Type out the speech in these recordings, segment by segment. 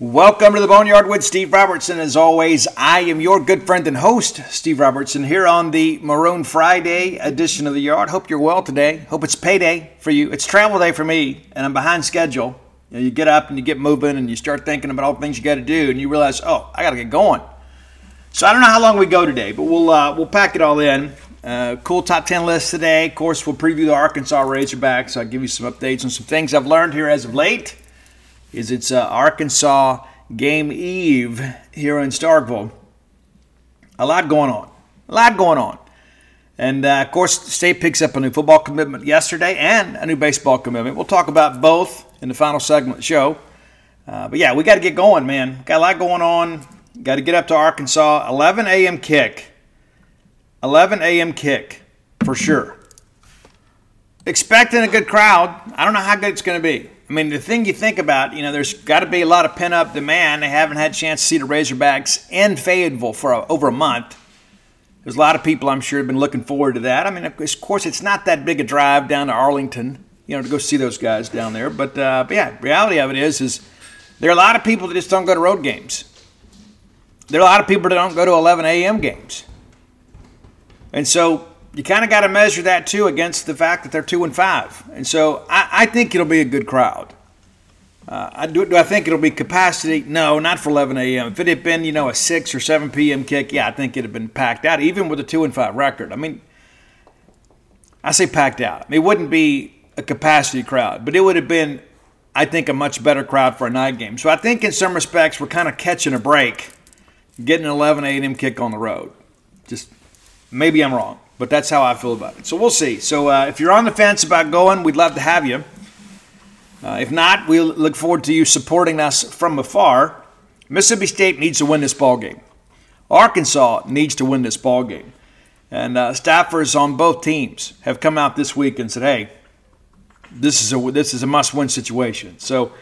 Welcome to the Boneyard with Steve Robertson. As always, I am your good friend and host, Steve Robertson, here on the Maroon Friday edition of The Yard. Hope you're well today. Hope it's payday for you. It's travel day for me, and I'm behind schedule. You know, you get up and you get moving and you start thinking about all the things you got to do, and you realize, I got to get going. So I don't know how long we go today, but we'll pack it all in. Cool top 10 list today. Of course, we'll preview the Arkansas Razorbacks. I'll give you some updates on some things I've learned here as of late. It's Arkansas game eve here in Starkville. A lot going on. And, of course, the state picks up a new football commitment yesterday and a new baseball commitment. We'll talk about both in the final segment of the show. But, yeah, we got to get going, man. Got a lot going on. Got to get up to Arkansas. 11 a.m. kick. 11 a.m. kick for sure. Expecting a good crowd. I don't know how good it's going to be. I mean, the thing you think about, there's got to be a lot of pent-up demand. They haven't had a chance to see the Razorbacks in Fayetteville for over a month. There's a lot of people, I'm sure, have been looking forward to that. I mean, of course, it's not that big a drive down to Arlington, to go see those guys down there. But yeah, reality of it is there are a lot of people that just don't go to road games. There are a lot of people that don't go to 11 a.m. games. And so you kind of got to measure that, too, against the fact that they're 2-5. And so I think it'll be a good crowd. I think it'll be capacity? No, not for 11 a.m. If it had been, a 6 or 7 p.m. kick, yeah, I think it would have been packed out, even with a 2-5 record. I mean, I say packed out. I mean, it wouldn't be a capacity crowd, but it would have been, I think, a much better crowd for a night game. So I think in some respects we're kind of catching a break, getting an 11 a.m. kick on the road. Just maybe I'm wrong. But that's how I feel about it. So we'll see. So if you're on the fence about going, we'd love to have you. If not, we look forward to you supporting us from afar. Mississippi State needs to win this ballgame. Arkansas needs to win this ballgame. And staffers on both teams have come out this week and said, hey, this is a must-win situation. So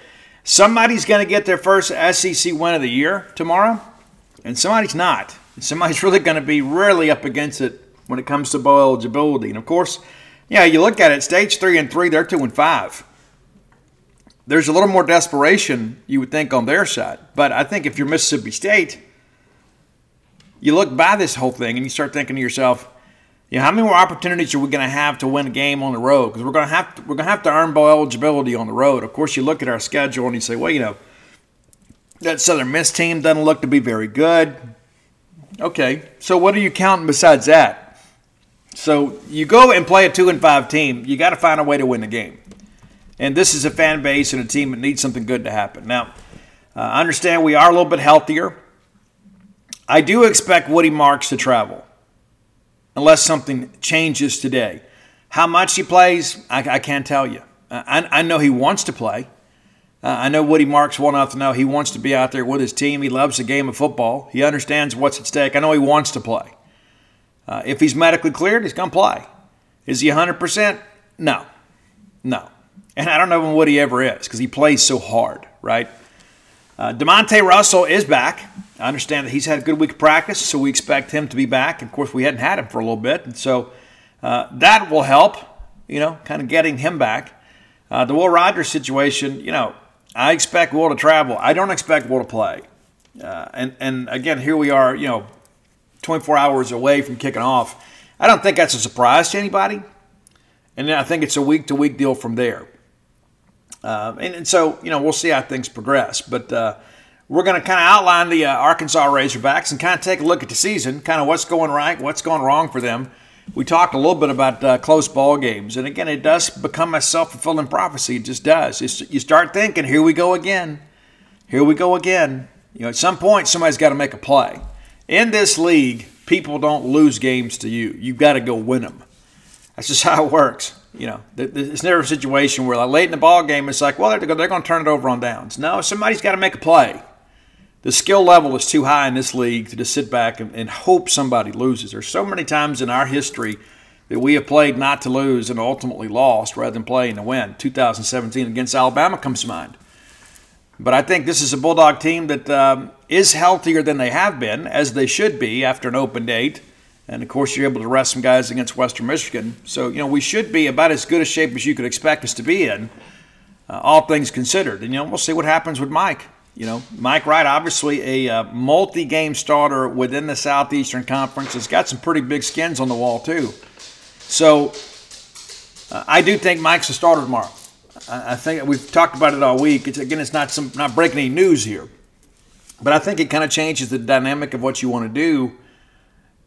somebody's going to get their first SEC win of the year tomorrow, and somebody's not. And somebody's really going to be really up against it when it comes to bowl eligibility. And, of course, you look at it, stage 3 and 3, they're 2-5. There's a little more desperation, you would think, on their side. But I think if you're Mississippi State, you look by this whole thing and you start thinking to yourself, how many more opportunities are we going to have to win a game on the road? Because we're going to have to earn bowl eligibility on the road. Of course, you look at our schedule and you say, that Southern Miss team doesn't look to be very good. Okay, so what are you counting besides that? So you go and play a 2-5 team. You got to find a way to win the game, and this is a fan base and a team that needs something good to happen. Now, I understand we are a little bit healthier. I do expect Woody Marks to travel, unless something changes today. How much he plays, I can't tell you. I know he wants to play. I know Woody Marks well enough to know he wants to be out there with his team. He loves the game of football. He understands what's at stake. I know he wants to play. If he's medically cleared, he's going to play. Is he 100%? No. And I don't know what he ever is because he plays so hard, right? DeMonte Russell is back. I understand that he's had a good week of practice, so we expect him to be back. Of course, we hadn't had him for a little bit, and so that will help, kind of getting him back. The Will Rogers situation, I expect Will to travel. I don't expect Will to play. And again, here we are, 24 hours away from kicking off. I don't think that's a surprise to anybody. And then I think it's a week-to-week deal from there. So, we'll see how things progress. But we're going to kind of outline the Arkansas Razorbacks and kind of take a look at the season, kind of what's going right, what's going wrong for them. We talked a little bit about close ball games. And, again, it does become a self-fulfilling prophecy. It just does. You start thinking, here we go again. At some point, somebody's got to make a play. In this league, people don't lose games to you. You've got to go win them. That's just how it works. It's never a situation where late in the ball game, it's like, they're going to turn it over on downs. No, somebody's got to make a play. The skill level is too high in this league to just sit back and hope somebody loses. There's so many times in our history that we have played not to lose and ultimately lost rather than playing to win. 2017 against Alabama comes to mind. But I think this is a Bulldog team that is healthier than they have been, as they should be after an open date. And, of course, you're able to rest some guys against Western Michigan. So, we should be about as good a shape as you could expect us to be in, all things considered. And, we'll see what happens with Mike. You know, Mike Wright, obviously a multi-game starter within the Southeastern Conference, has got some pretty big skins on the wall too. So I do think Mike's a starter tomorrow. I think we've talked about it all week. It's not breaking any news here, but I think it kind of changes the dynamic of what you want to do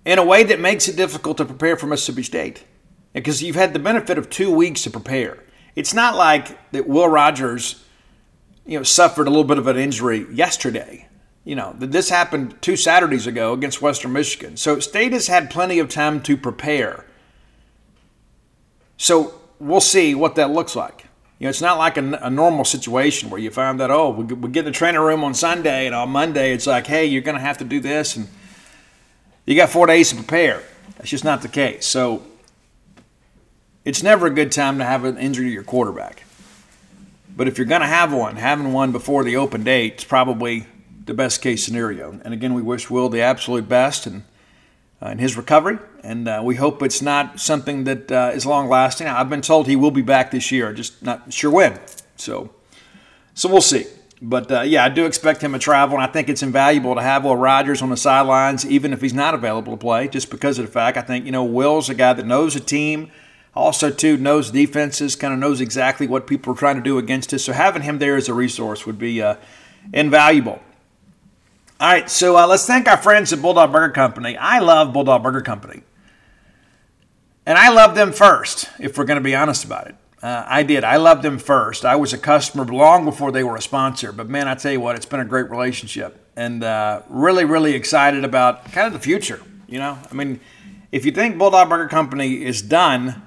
in a way that makes it difficult to prepare for Mississippi State, because you've had the benefit of 2 weeks to prepare. It's not like that Will Rogers, you know, suffered a little bit of an injury yesterday. You know, this happened 2 Saturdays ago against Western Michigan. So State has had plenty of time to prepare. So we'll see what that looks like. You know, it's not like a normal situation where you find that, oh, we get in the training room on Sunday, and on Monday it's like, hey, you're going to have to do this, and you got 4 days to prepare. That's just not the case. So it's never a good time to have an injury to your quarterback. But if you're going to have one, having one before the open date is probably the best case scenario. And again, we wish Will the absolute best in his recovery, and we hope it's not something that is long-lasting. I've been told he will be back this year, just not sure when. So we'll see. But, yeah, I do expect him to travel, and I think it's invaluable to have Will Rogers on the sidelines, even if he's not available to play, just because of the fact I think, you know, Will's a guy that knows the team, also, too, knows defenses, kind of knows exactly what people are trying to do against us. So having him there as a resource would be invaluable. All right, so let's thank our friends at Bulldog Burger Company. I love Bulldog Burger Company. And I loved them first, if we're going to be honest about it. I did. I loved them first. I was a customer long before they were a sponsor. But, man, I tell you what, it's been a great relationship. And really, really excited about kind of the future, you know. I mean, if you think Bulldog Burger Company is done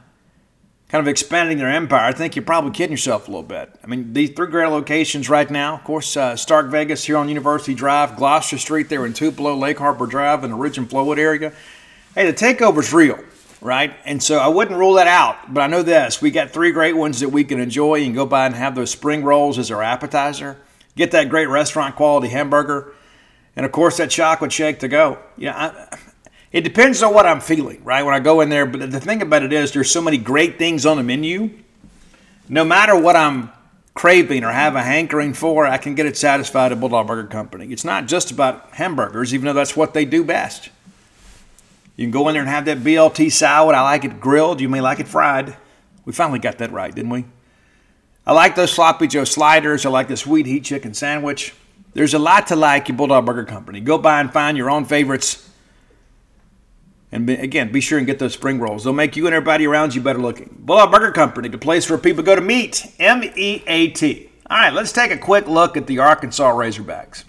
kind of expanding their empire, I think you're probably kidding yourself a little bit. I mean, these 3 great locations right now, of course, Stark Vegas here on University Drive, Gloucester Street there in Tupelo, Lake Harbor Drive in the Ridge and Flowood area. Hey, the takeover's real, right? And so I wouldn't rule that out, but I know this. We got 3 great ones that we can enjoy and go by and have those spring rolls as our appetizer. Get that great restaurant quality hamburger. And, of course, that chocolate shake to go. Yeah, you know, it depends on what I'm feeling, right, when I go in there. But the thing about it is there's so many great things on the menu. No matter what I'm craving or have a hankering for, I can get it satisfied at Bulldog Burger Company. It's not just about hamburgers, even though that's what they do best. You can go in there and have that BLT salad. I like it grilled. You may like it fried. We finally got that right, didn't we? I like those sloppy Joe sliders. I like the sweet heat chicken sandwich. There's a lot to like at Bulldog Burger Company. Go by and find your own favorites. And, again, be sure and get those spring rolls. They'll make you and everybody around you better looking. Bulldog Burger Company, the place where people go to meet, M-E-A-T. All right, let's take a quick look at the Arkansas Razorbacks.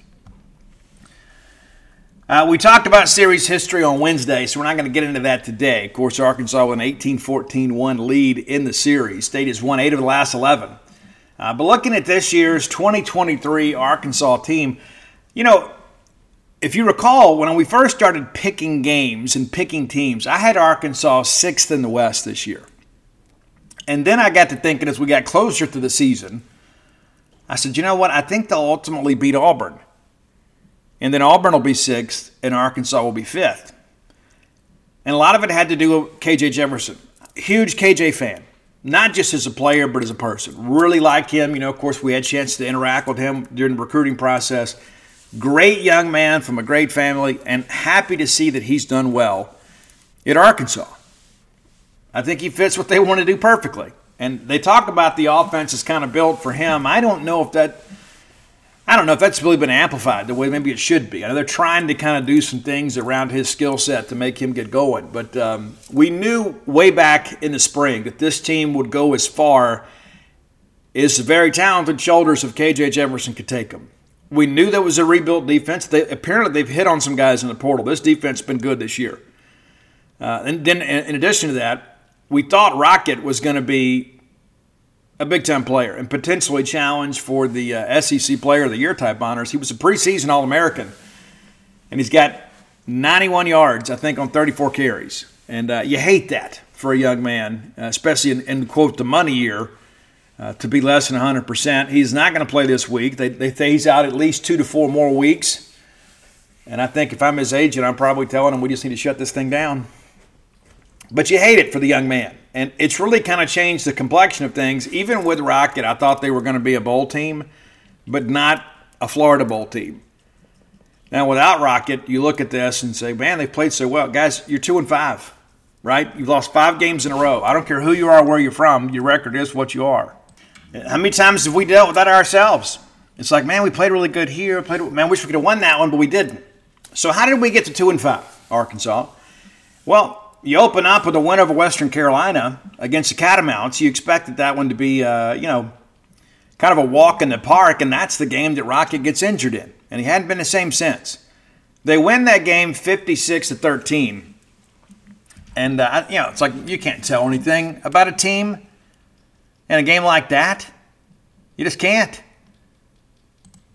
We talked about series history on Wednesday, so we're not going to get into that today. Of course, Arkansas with an 18-14-1 lead in the series. State has won 8 of the last 11. But looking at this year's 2023 Arkansas team, you know, if you recall, when we first started picking games and picking teams, I had Arkansas 6th in the West this year. And then I got to thinking as we got closer to the season, I said, you know what, I think they'll ultimately beat Auburn. And then Auburn will be 6th and Arkansas will be 5th. And a lot of it had to do with KJ Jefferson. Huge KJ fan. Not just as a player, but as a person. Really like him. You know, of course, we had a chance to interact with him during the recruiting process. Great young man from a great family, and happy to see that he's done well at Arkansas. I think he fits what they want to do perfectly. And they talk about the offense is kind of built for him. I don't know if that's really been amplified the way maybe it should be. I know they're trying to kind of do some things around his skill set to make him get going. But we knew way back in the spring that this team would go as far as the very talented shoulders of KJ Jefferson could take them. We knew there was a rebuilt defense. Apparently, they've hit on some guys in the portal. This defense has been good this year. And then, in addition to that, we thought Rocket was going to be a big-time player and potentially challenge for the SEC Player of the Year type honors. He was a preseason All-American, and he's got 91 yards, I think, on 34 carries. And you hate that for a young man, especially in quote, the money year. To be less than 100%. He's not going to play this week. They phase out at least 2 to 4 more weeks. And I think if I'm his agent, I'm probably telling him we just need to shut this thing down. But you hate it for the young man. And it's really kind of changed the complexion of things. Even with Rocket, I thought they were going to be a bowl team, but not a Florida Bowl team. Now, without Rocket, you look at this and say, man, they played so well. Guys, you're 2-5, right? You've lost 5 games in a row. I don't care who you are, where you're from. Your record is what you are. How many times have we dealt with that ourselves? It's like, man, we played really good here. Man, wish we could have won that one, but we didn't. So how did we get to 2-5, Arkansas? Well, you open up with a win over Western Carolina against the Catamounts. You expected that one to be, kind of a walk in the park, and that's the game that Rocket gets injured in. And he hadn't been the same since. They win that game 56-13. And, it's like you can't tell anything about a team in a game like that. You just can't.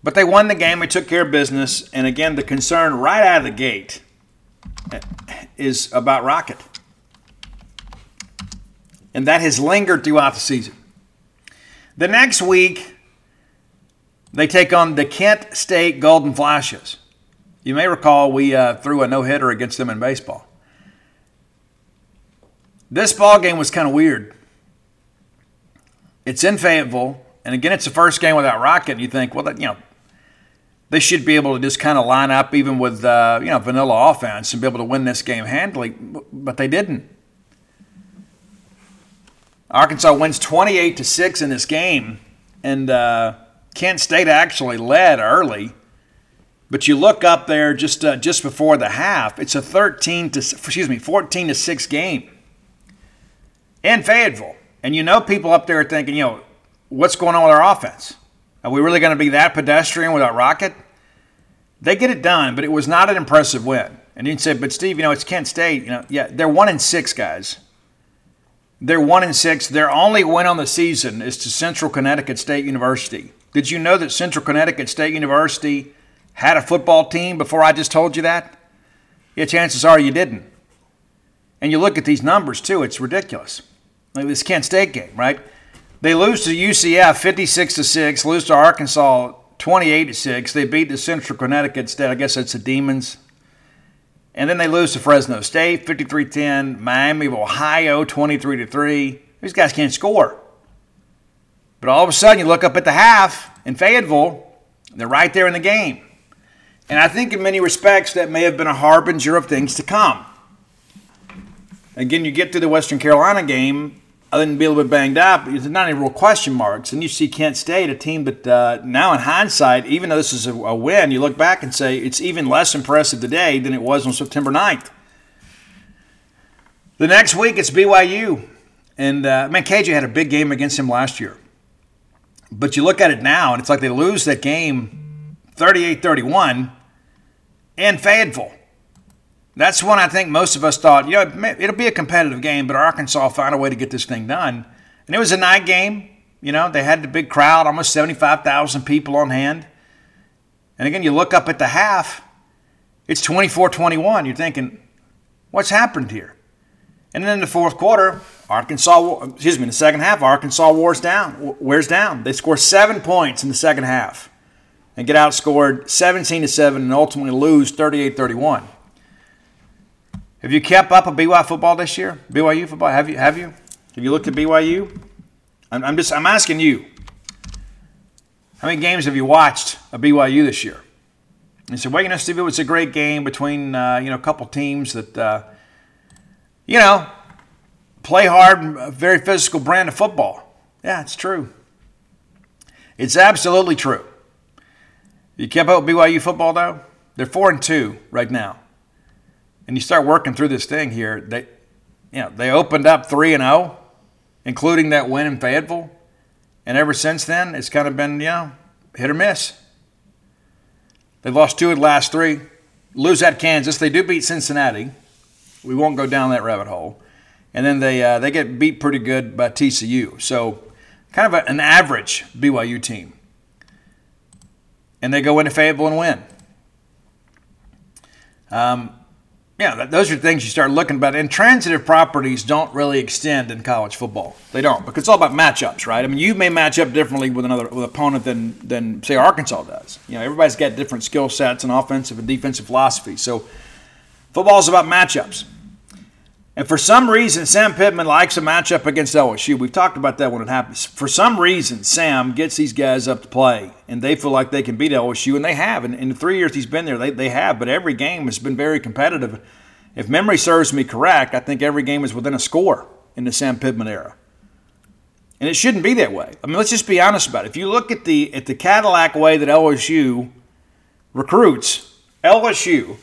But they won the game. They took care of business. And, again, the concern right out of the gate is about Rocket. And that has lingered throughout the season. The next week, they take on the Kent State Golden Flashes. You may recall we threw a no-hitter against them in baseball. This ball game was kind of weird. It's in Fayetteville, and again, it's the first game without Rocket. And you think, well, they should be able to just kind of line up even with vanilla offense and be able to win this game handily, but they didn't. Arkansas wins 28-6 in this game, and Kent State actually led early. But you look up there just before the half, it's a 14-6 game in Fayetteville, and people up there are thinking, what's going on with our offense? Are we really going to be that pedestrian without Rocket? They get it done, but it was not an impressive win. And you'd say, but Steve, it's Kent State. They're 1-6, guys. They're 1-6. Their only win on the season is to Central Connecticut State University. Did you know that Central Connecticut State University had a football team before I just told you that? Yeah, chances are you didn't. And you look at these numbers, too. It's ridiculous. Like this Kent State game, right? They lose to UCF 56-6, lose to Arkansas 28-6. They beat the Central Connecticut State. I guess that's the Demons. And then they lose to Fresno State, 53-10, Miami of Ohio, 23-3. These guys can't score. But all of a sudden, you look up at the half in Fayetteville, they're right there in the game. And I think in many respects, that may have been a harbinger of things to come. Again, you get to the Western Carolina game, other than be a little bit banged up, there's not any real question marks. And you see Kent State, a team that now in hindsight, even though this is a win, you look back and say it's even less impressive today than it was on September 9th. The next week, it's BYU. And, KJ had a big game against him last year. But you look at it now, and it's like they lose that game 38-31 in Fayetteville. That's one I think most of us thought, it'll be a competitive game, but Arkansas found a way to get this thing done. And it was a night game. They had the big crowd, almost 75,000 people on hand. And again, you look up at the half, it's 24-21. You're thinking, what's happened here? And then in the fourth quarter, in the second half, Arkansas wears down. They score 7 points in the second half and get outscored 17-7 and ultimately lose 38-31. Have you kept up with BYU football this year? BYU football? Have you? Have you looked at BYU? I'm asking you. How many games have you watched of BYU this year? And so, Steve, it was a great game between a couple teams that play hard, very physical brand of football. Yeah, it's true. It's absolutely true. You kept up with BYU football though? They're 4-2 right now. And you start working through this thing here. They opened up 3-0, including that win in Fayetteville, and ever since then it's kind of been hit or miss. They've lost 2 of the last 3. Lose at Kansas. They do beat Cincinnati. We won't go down that rabbit hole. And then they get beat pretty good by TCU. So kind of an average BYU team. And they go into Fayetteville and win. Those are things you start looking about. Intransitive properties don't really extend in college football. They don't, because it's all about matchups, right? I mean, you may match up differently with an opponent than say Arkansas does. Everybody's got different skill sets and offensive and defensive philosophy. So football's about matchups. And for some reason, Sam Pittman likes a matchup against LSU. We've talked about that when it happens. For some reason, Sam gets these guys up to play, and they feel like they can beat LSU, and they have. And in the 3 years he's been there, they have. But every game has been very competitive. If memory serves me correct, I think every game is within a score in the Sam Pittman era. And it shouldn't be that way. I mean, let's just be honest about it. If you look at the Cadillac way that LSU recruits, LSU,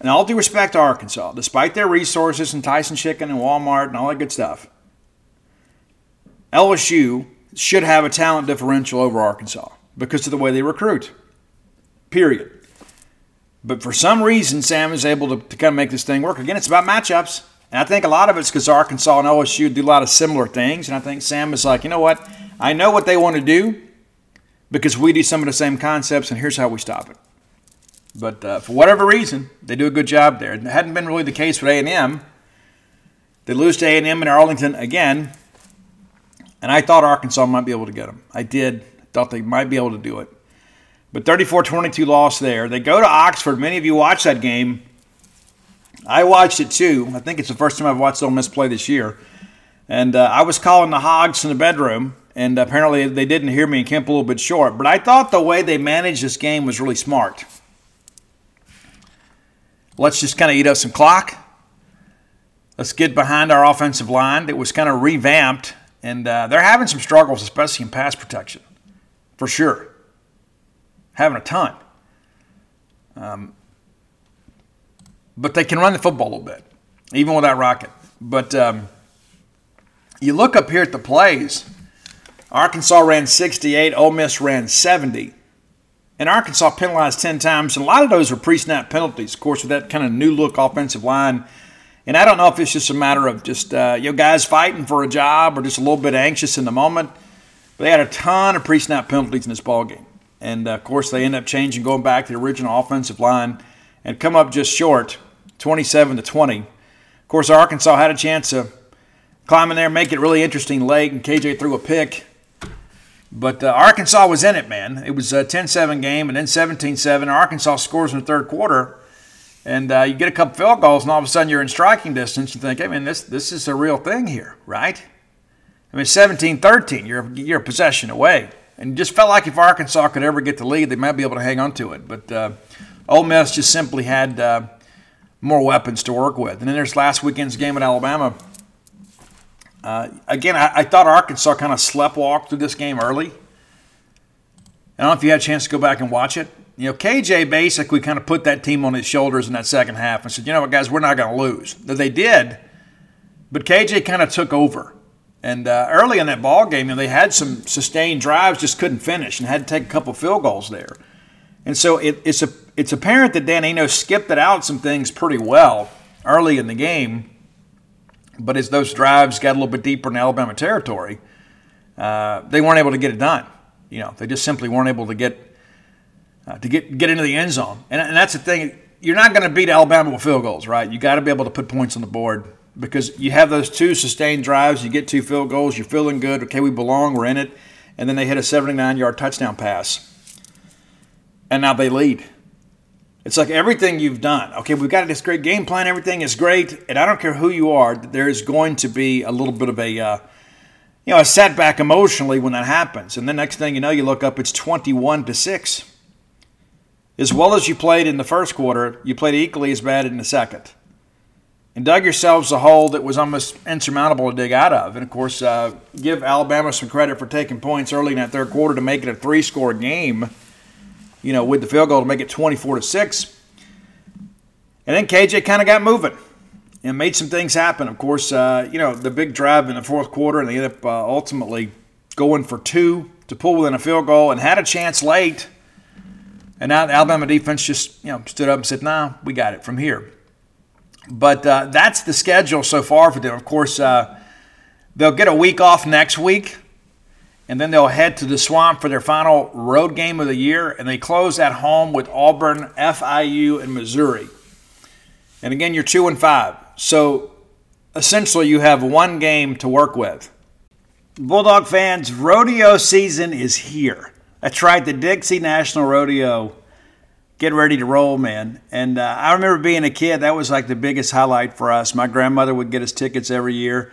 and all due respect to Arkansas, despite their resources and Tyson Chicken and Walmart and all that good stuff, LSU should have a talent differential over Arkansas because of the way they recruit, period. But for some reason, Sam is able to kind of make this thing work. Again, it's about matchups. And I think a lot of it's because Arkansas and LSU do a lot of similar things. And I think Sam is like, you know what? I know what they want to do because we do some of the same concepts, and here's how we stop it. But for whatever reason, they do a good job there. It hadn't been really the case with A&M. They lose to A&M in Arlington again, and I thought Arkansas might be able to get them. I did. I thought they might be able to do it. But 34-22 loss there. They go to Oxford. Many of you watched that game. I watched it too. I think it's the first time I've watched Ole Miss play this year. And I was calling the Hogs in the bedroom, and apparently they didn't hear me and came up a little bit short. But I thought the way they managed this game was really smart. Let's just kind of eat up some clock. Let's get behind our offensive line that was kind of revamped. And they're having some struggles, especially in pass protection, for sure. Having a ton. But they can run the football a little bit, even without Rocket. But you look up here at the plays. Arkansas ran 68. Ole Miss ran 70. And Arkansas penalized 10 times, and a lot of those were pre-snap penalties, of course, with that kind of new-look offensive line. And I don't know if it's just a matter of just guys fighting for a job or just a little bit anxious in the moment. But they had a ton of pre-snap penalties in this ballgame. And, of course, they end up changing, going back to the original offensive line and come up just short, 27-20. Of course, Arkansas had a chance to climb in there, make it really interesting late, and KJ threw a pick. But Arkansas was in it, man. It was a 10-7 game and then 17-7. Arkansas scores in the third quarter. And you get a couple field goals, and all of a sudden you're in striking distance. You think, I mean, this is a real thing here, right? I mean, 17-13, you're a possession away. And it just felt like if Arkansas could ever get the lead, they might be able to hang on to it. But Ole Miss just simply had more weapons to work with. And then there's last weekend's game at Alabama. Again, I thought Arkansas kind of sleptwalked through this game early. I don't know if you had a chance to go back and watch it. You know, KJ basically kind of put that team on his shoulders in that second half and said, you know what, guys, we're not going to lose. They did, but KJ kind of took over. And early in that ball game, you know, they had some sustained drives, just couldn't finish, and had to take a couple field goals there. And so it's apparent that Dan Eno skipped it out some things pretty well early in the game. But as those drives got a little bit deeper in Alabama territory, they weren't able to get it done. You know, they just simply weren't able to get into the end zone. And that's the thing. You're not going to beat Alabama with field goals, right? You got to be able to put points on the board because you have those two sustained drives. You get two field goals. You're feeling good. Okay, we belong. We're in it. And then they hit a 79-yard touchdown pass. And now they lead. It's like everything you've done. Okay, we've got this great game plan. Everything is great, and I don't care who you are. There is going to be a little bit of a setback emotionally when that happens. And the next thing you know, you look up, it's 21-6. As well as you played in the first quarter, you played equally as bad in the second, and dug yourselves a hole that was almost insurmountable to dig out of. And of course, give Alabama some credit for taking points early in that third quarter to make it a 3-score game. You know, with the field goal to make it 24-6. And then KJ kind of got moving and made some things happen. Of course, the big drive in the fourth quarter, and they ended up ultimately going for two to pull within a field goal and had a chance late. And now the Alabama defense just, you know, stood up and said, nah, we got it from here. But that's the schedule so far for them. Of course, they'll get a week off next week. And then they'll head to the Swamp for their final road game of the year. And they close at home with Auburn, FIU, and Missouri. And again, you're 2-5. So essentially you have one game to work with. Bulldog fans, rodeo season is here. That's right, the Dixie National Rodeo get ready to roll, man. And I remember being a kid, that was like the biggest highlight for us. My grandmother would get us tickets every year,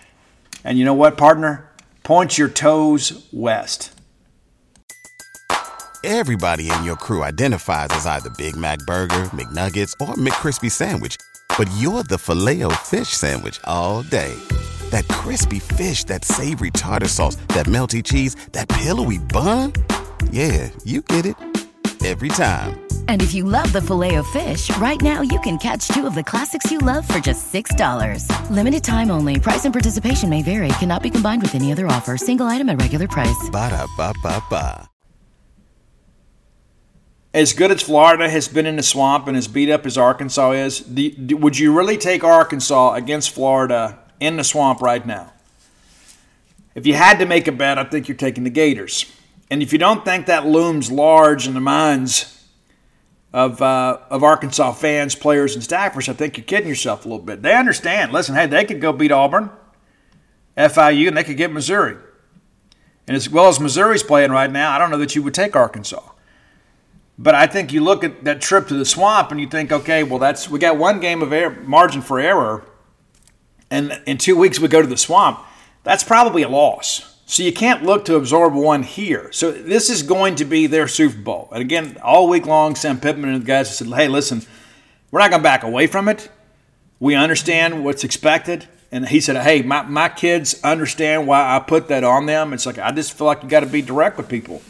And you know what, partner? Point your toes west. Everybody in your crew identifies as either Big Mac Burger, McNuggets, or McCrispy Sandwich. But you're the Filet-O-Fish Sandwich all day. That crispy fish, that savory tartar sauce, that melty cheese, that pillowy bun. Yeah, you get it. Every time. And if you love the Filet-O-Fish, right now you can catch two of the classics you love for just $6. Limited time only. Price and participation may vary. Cannot be combined with any other offer. Single item at regular price. Ba-da-ba-ba-ba. As good as Florida has been in the swamp and as beat up as Arkansas is, would you really take Arkansas against Florida in the swamp right now? If you had to make a bet, I think you're taking the Gators. And if you don't think that looms large in the minds of Arkansas fans, players, and staffers, I think you're kidding yourself a little bit. They understand. Listen, hey, they could go beat Auburn, FIU, and they could get Missouri. And as well as Missouri's playing right now, I don't know that you would take Arkansas. But I think you look at that trip to the swamp and you think, okay, well, we got one game of margin for error, and in 2 weeks we go to the swamp. That's probably a loss. So you can't look to absorb one here. So this is going to be their Super Bowl. And again, all week long, Sam Pittman and the guys have said, hey, listen, we're not going to back away from it. We understand what's expected. And he said, hey, my kids understand why I put that on them. It's like, I just feel like you got to be direct with people.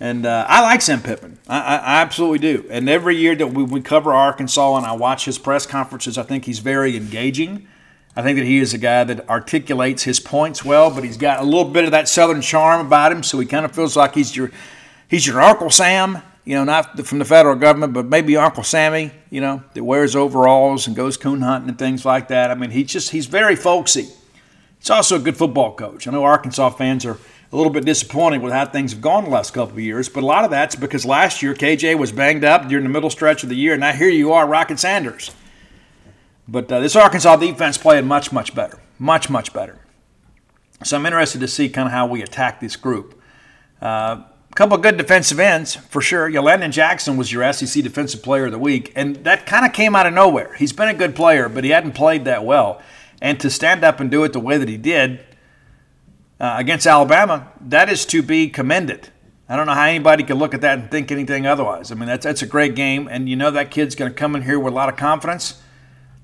And I like Sam Pittman. I absolutely do. And every year that we cover Arkansas and I watch his press conferences, I think he's very engaging. I think that he is a guy that articulates his points well, but he's got a little bit of that Southern charm about him, so he kind of feels like he's your Uncle Sam, you know, not from the federal government, but maybe Uncle Sammy, you know, that wears overalls and goes coon hunting and things like that. I mean, he's very folksy. He's also a good football coach. I know Arkansas fans are a little bit disappointed with how things have gone the last couple of years, but a lot of that's because last year KJ was banged up during the middle stretch of the year, and now here you are, Rocket Sanders. But this Arkansas defense played much, much better. Much, much better. So I'm interested to see kind of how we attack this group. A couple of good defensive ends, for sure. Yolanden Jackson was your SEC Defensive Player of the Week, and that kind of came out of nowhere. He's been a good player, but he hadn't played that well. And to stand up and do it the way that he did against Alabama, that is to be commended. I don't know how anybody could look at that and think anything otherwise. I mean, that's a great game, and you know that kid's going to come in here with a lot of confidence,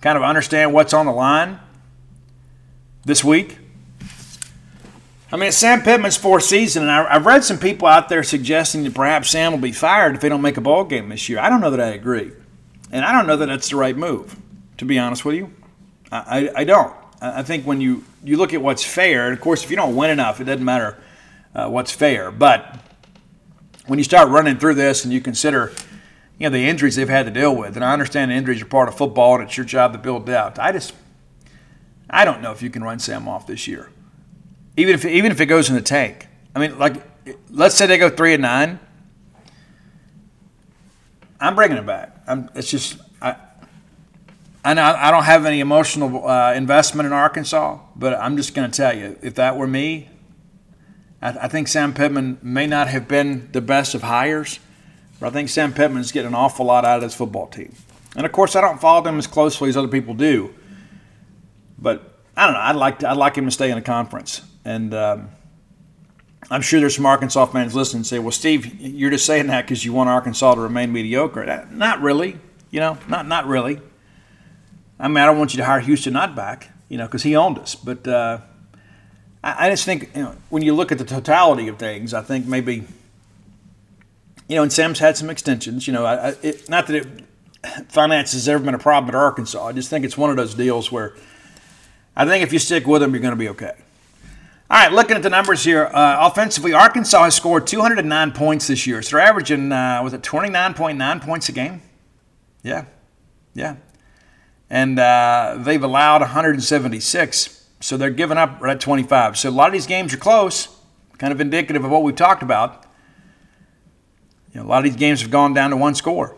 kind of understand what's on the line this week. I mean, it's Sam Pittman's fourth season, and I've read some people out there suggesting that perhaps Sam will be fired if they don't make a ball game this year. I don't know that I agree, and I don't know that that's the right move, to be honest with you. I don't. I think when you look at what's fair, and of course, if you don't win enough, it doesn't matter what's fair. But when you start running through this and you consider, you know, the injuries they've had to deal with, and I understand the injuries are part of football and it's your job to build depth. I don't know if you can run Sam off this year, even if it goes in the tank. I mean, like, let's say they go 3-9. I'm bringing it back. It's just I don't have any emotional investment in Arkansas, but I'm just going to tell you, if that were me, I think Sam Pittman may not have been the best of hires, but I think Sam Pittman's getting an awful lot out of his football team. And, of course, I don't follow them as closely as other people do, but I don't know. I'd like him to stay in a conference. And I'm sure there's some Arkansas fans listening and say, well, Steve, you're just saying that because you want Arkansas to remain mediocre. Not really. You know, not really. I mean, I don't want you to hire Houston Nutback, you know, because he owned us. But I just think, you know, when you look at the totality of things, I think maybe, you know, and Sam's had some extensions. You know, finance has ever been a problem at Arkansas. I just think it's one of those deals where I think if you stick with them, you're going to be okay. All right, looking at the numbers here, offensively, Arkansas has scored 209 points this year. So they're averaging, 29.9 points a game? Yeah. And they've allowed 176, so they're giving up right at 25. So a lot of these games are close, kind of indicative of what we've talked about. You know, a lot of these games have gone down to one score.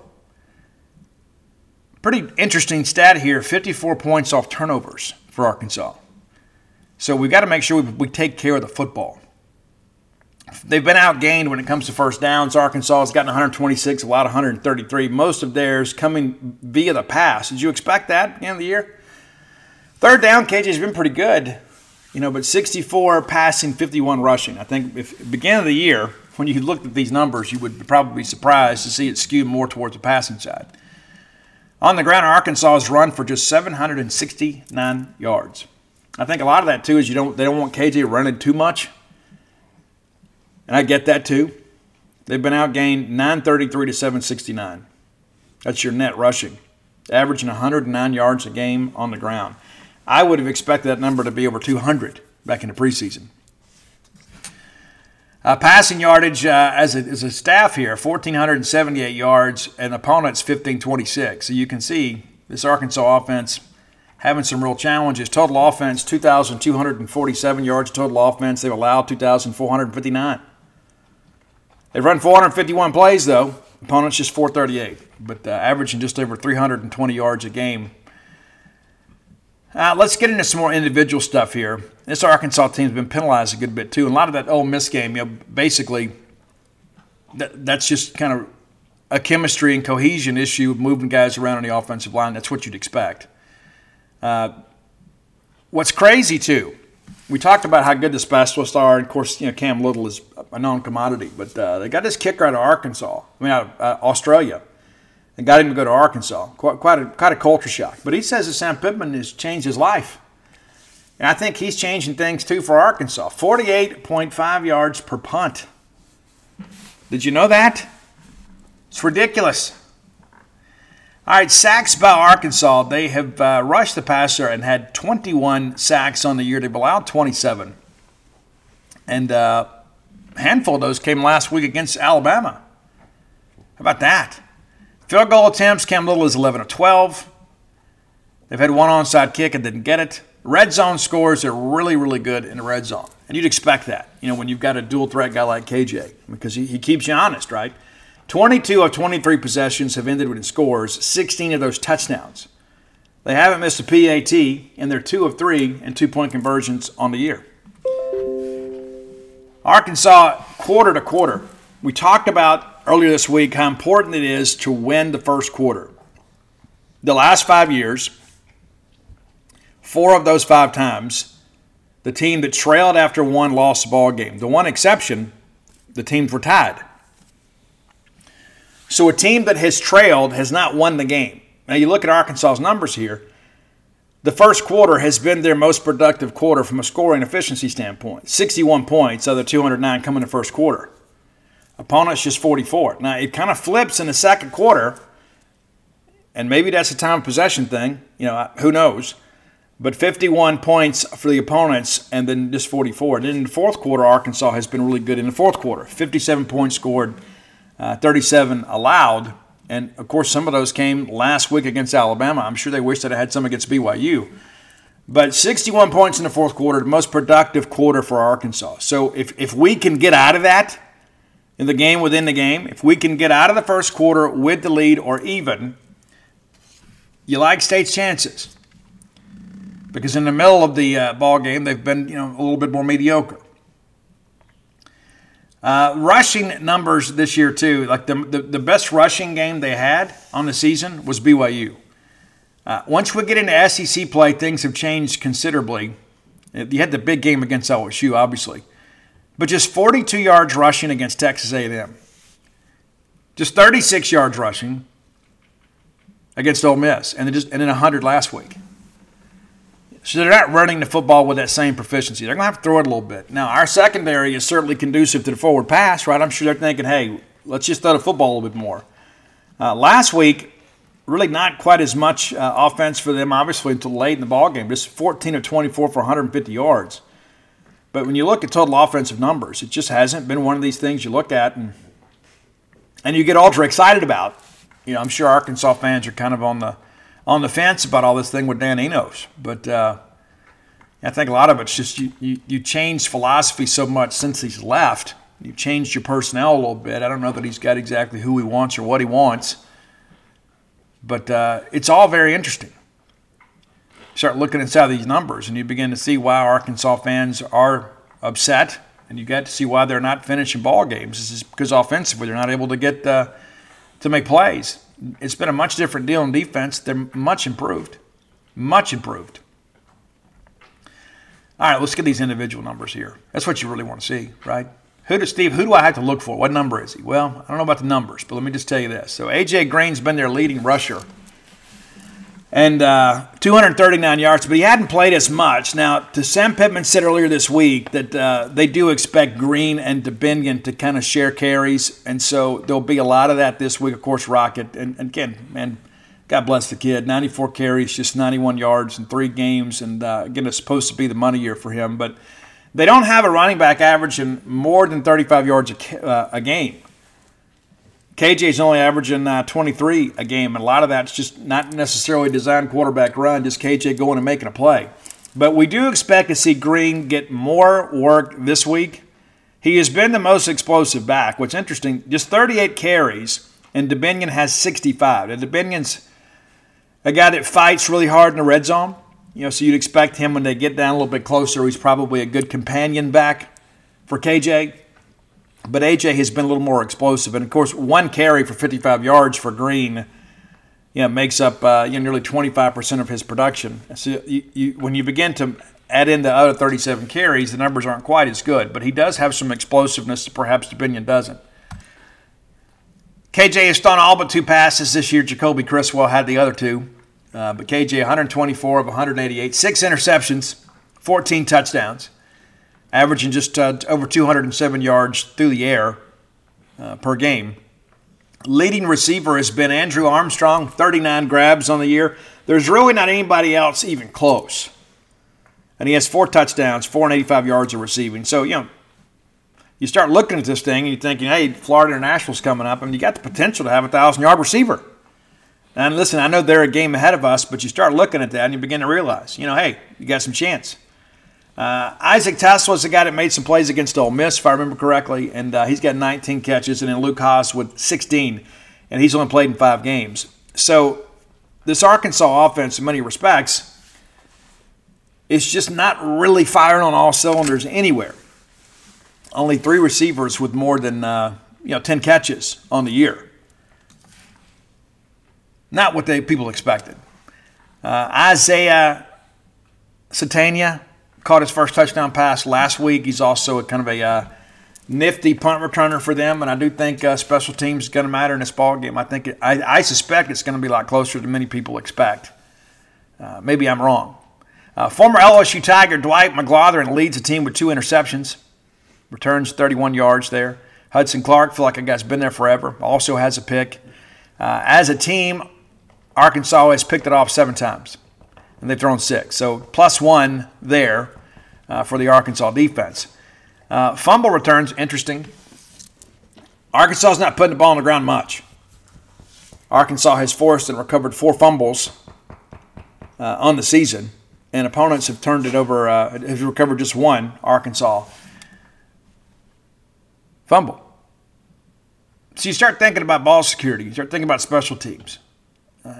Pretty interesting stat here, 54 points off turnovers for Arkansas. So we've got to make sure we take care of the football. They've been outgained when it comes to first downs. Arkansas has gotten 126, allowed 133. Most of theirs coming via the pass. Did you expect that at the end of the year? Third down, KJ's been pretty good, you know, but 64 passing, 51 rushing. I think if at the beginning of the year, when you looked at these numbers, you would probably be surprised to see it skewed more towards the passing side. On the ground, Arkansas has run for just 769 yards. I think a lot of that, too, is they don't want KJ running too much. And I get that, too. They've been outgained 933 to 769. That's your net rushing, averaging 109 yards a game on the ground. I would have expected that number to be over 200 back in the preseason. Passing yardage as a staff here, 1,478 yards, and opponents 1,526. So you can see this Arkansas offense having some real challenges. Total offense, 2,247 yards total offense. They've allowed 2,459. They've run 451 plays, though. Opponents just 438, but averaging just over 320 yards a game. Let's get into some more individual stuff here. This Arkansas team's been penalized a good bit, too. And a lot of that Ole Miss game, you know, basically, that's just kind of a chemistry and cohesion issue of moving guys around on the offensive line. That's what you'd expect. What's crazy, too, we talked about how good the specialists are. And of course, you know, Cam Little is a known commodity, but they got this kicker out of Arkansas. I mean, out of Australia, and got him to go to Arkansas. Quite a culture shock. But he says that Sam Pittman has changed his life, and I think he's changing things too for Arkansas. 48.5 yards per punt. Did you know that? It's ridiculous. All right, sacks by Arkansas. They have rushed the passer and had 21 sacks on the year. They've allowed 27. And a handful of those came last week against Alabama. How about that? Field goal attempts, Cam Little is 11 of 12. They've had one onside kick and didn't get it. Red zone scores are really, really good in the red zone. And you'd expect that, you know, when you've got a dual threat guy like KJ, because he keeps you honest, right? 22 of 23 possessions have ended with scores, 16 of those touchdowns. They haven't missed a PAT, and they're 2 of 3 and two-point conversions on the year. Arkansas, quarter to quarter. We talked about earlier this week how important it is to win the first quarter. The last 5 years, 4 of those 5 times, the team that trailed after one lost the ball game. The one exception, the teams were tied. So a team that has trailed has not won the game. Now you look at Arkansas's numbers here. The first quarter has been their most productive quarter from a scoring efficiency standpoint. 61 points, other 209 come in the first quarter. Opponents just 44. Now it kind of flips in the second quarter, and maybe that's a time of possession thing. You know, who knows? But 51 points for the opponents and then just 44. And then in the fourth quarter, Arkansas has been really good in the fourth quarter. 57 points scored. 37 allowed, and of course some of those came last week against Alabama. I'm sure they wish that I had some against BYU. But 61 points in the fourth quarter, the most productive quarter for Arkansas. So if we can get out of that in the game within the game, if we can get out of the first quarter with the lead or even, You like State's chances because in the middle of the ball game they've been a little bit more mediocre. Rushing numbers this year too, like the best rushing game they had on the season was BYU. Once we get into SEC play, things have changed considerably. You had the big game against LSU, obviously, but just 42 yards rushing against Texas A&M. Just 36 yards rushing against Ole Miss, and then 100 last week. So they're not running the football with that same proficiency. They're going to have to throw it a little bit. Now, our secondary is certainly conducive to the forward pass, right? I'm sure they're thinking, hey, let's just throw the football a little bit more. Last week, really not quite as much offense for them, obviously, until late in the ballgame. Just 14 of 24 for 150 yards. But when you look at total offensive numbers, it just hasn't been one of these things you look at and you get ultra excited about. I'm sure Arkansas fans are kind of on the fence about all this thing with Dan Enos. But I think a lot of it's just you changed philosophy so much since he's left. You've changed your personnel a little bit. I don't know that he's got exactly who he wants or what he wants. But it's all very interesting. You start looking inside these numbers, and you begin to see why Arkansas fans are upset, and you got to see why they're not finishing ball games. This is because offensively they're not able to get to make plays. It's been a much different deal in defense. They're much improved. Much improved. All right, let's get these individual numbers here. That's what you really want to see, right? Who do I have to look for? What number is he? Well, I don't know about the numbers, but let me just tell you this. So, A.J. Green's been their leading rusher. And 239 yards, but he hadn't played as much. Now, Sam Pittman said earlier this week that they do expect Green and DeBinion to kind of share carries, and so there'll be a lot of that this week. Of course, Rocket, and again, man, God bless the kid, 94 carries, just 91 yards in 3 games, and again, it's supposed to be the money year for him. But they don't have a running back averaging more than 35 yards a game. KJ's only averaging 23 a game, and a lot of that's just not necessarily designed quarterback run, just KJ going and making a play. But we do expect to see Green get more work this week. He has been the most explosive back. What's interesting, just 38 carries, and DeBinion has 65. And DeBinion's a guy that fights really hard in the red zone, so you'd expect him when they get down a little bit closer. He's probably a good companion back for KJ. But A.J. has been a little more explosive. And, of course, 1 carry for 55 yards for Green makes up nearly 25% of his production. So when you begin to add in the other 37 carries, the numbers aren't quite as good. But he does have some explosiveness that perhaps DeBinion doesn't. K.J. has thrown all but 2 passes this year. Jacoby Criswell had the other 2. But K.J., 124 of 188, 6 interceptions, 14 touchdowns. Averaging just over 207 yards through the air per game. Leading receiver has been Andrew Armstrong, 39 grabs on the year. There's really not anybody else even close. And he has 4 touchdowns, 485 yards of receiving. So, you start looking at this thing and you're thinking, hey, Florida International's coming up, and you got the potential to have a 1,000-yard receiver. And listen, I know they're a game ahead of us, but you start looking at that and you begin to realize, hey, you got some chance. Isaac Tesla is the guy that made some plays against Ole Miss, if I remember correctly, and he's got 19 catches, and then Luke Haas with 16, and he's only played in 5 games. So this Arkansas offense, in many respects, is just not really firing on all cylinders anywhere. Only 3 receivers with more than 10 catches on the year. Not what people expected. Isaiah Satania caught his first touchdown pass last week. He's also a kind of a nifty punt returner for them, and I do think special teams is going to matter in this ballgame. I suspect it's going to be a lot closer than many people expect. Maybe I'm wrong. Former LSU Tiger Dwight McLaughlin leads the team with 2 interceptions, returns 31 yards there. Hudson Clark, feel like a guy's been there forever, also has a pick. As a team, Arkansas has picked it off 7 times. And they've thrown 6. So +1 there for the Arkansas defense. Fumble returns, interesting. Arkansas's not putting the ball on the ground much. Arkansas has forced and recovered 4 fumbles on the season. And opponents have turned it over, have recovered just 1 Arkansas fumble. So you start thinking about ball security. You start thinking about special teams.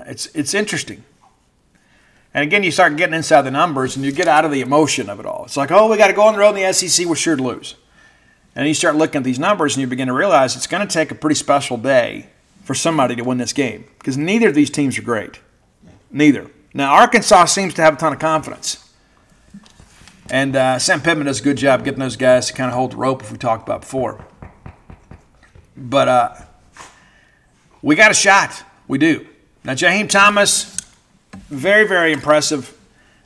It's interesting. And again, you start getting inside the numbers and you get out of the emotion of it all. It's like, oh, we got to go on the road in the SEC, we're sure to lose. And you start looking at these numbers and you begin to realize it's going to take a pretty special day for somebody to win this game because neither of these teams are great. Neither. Now, Arkansas seems to have a ton of confidence. And Sam Pittman does a good job getting those guys to kind of hold the rope, if we talked about before. But we got a shot. We do. Now, Jaheim Thomas, very, very impressive.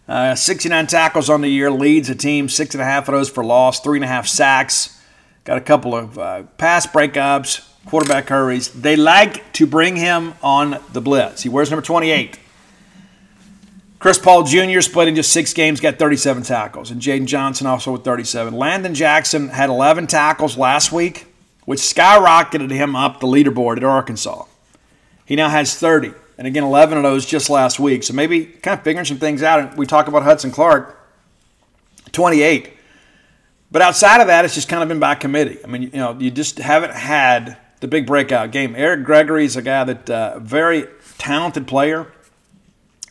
69 tackles on the year, leads the team, 6.5 of those for loss, 3.5 sacks. Got a couple of pass breakups, quarterback hurries. They like to bring him on the blitz. He wears number 28. Chris Paul Jr. split in just 6 games, got 37 tackles. And Jaden Johnson also with 37. Landon Jackson had 11 tackles last week, which skyrocketed him up the leaderboard at Arkansas. He now has 30. And again, 11 of those just last week. So maybe kind of figuring some things out. And we talk about Hudson Clark, 28. But outside of that, it's just kind of been by committee. I mean, you know, you just haven't had the big breakout game. Eric Gregory is a guy that very talented player,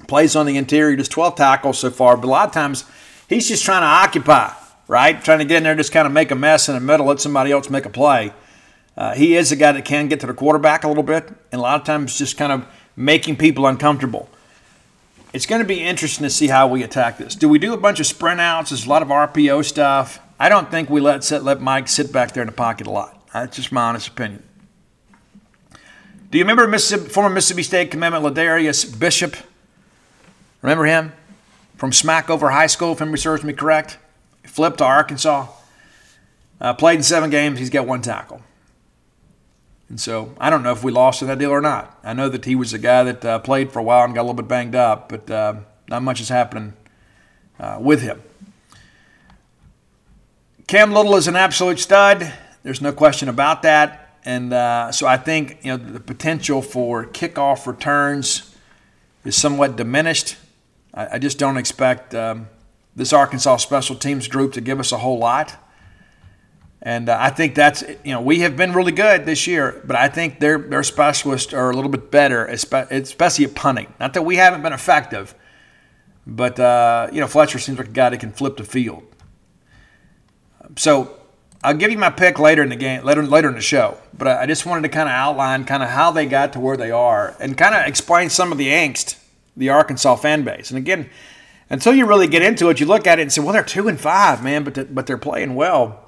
plays on the interior, just 12 tackles so far. But a lot of times he's just trying to occupy, right? Trying to get in there, just kind of make a mess in the middle, let somebody else make a play. He is a guy that can get to the quarterback a little bit, and a lot of times just kind of making people uncomfortable. It's going to be interesting to see how we attack this. Do we do a bunch of sprint outs? There's a lot of RPO stuff. I don't think we let Mike sit back there in the pocket a lot. That's just my honest opinion. Do you remember former Mississippi State commitment Ladarius Bishop? Remember him? From Smackover High School, if memory serves me correct. Flipped to Arkansas. Played in 7 games. He's got 1 tackle. And so I don't know if we lost in that deal or not. I know that he was a guy that played for a while and got a little bit banged up, but not much is happening with him. Cam Little is an absolute stud. There's no question about that. And so I think, you know, the potential for kickoff returns is somewhat diminished. I just don't expect this Arkansas special teams group to give us a whole lot. And I think that's, you know, we have been really good this year, but I think their specialists are a little bit better, especially at punting. Not that we haven't been effective, but, you know, Fletcher seems like a guy that can flip the field. So I'll give you my pick later in the game, later in the show, but I just wanted to kind of outline kind of how they got to where they are and kind of explain some of the angst, the Arkansas fan base. And again, until you really get into it, you look at it and say, well, they're 2-5, man, but they're playing well.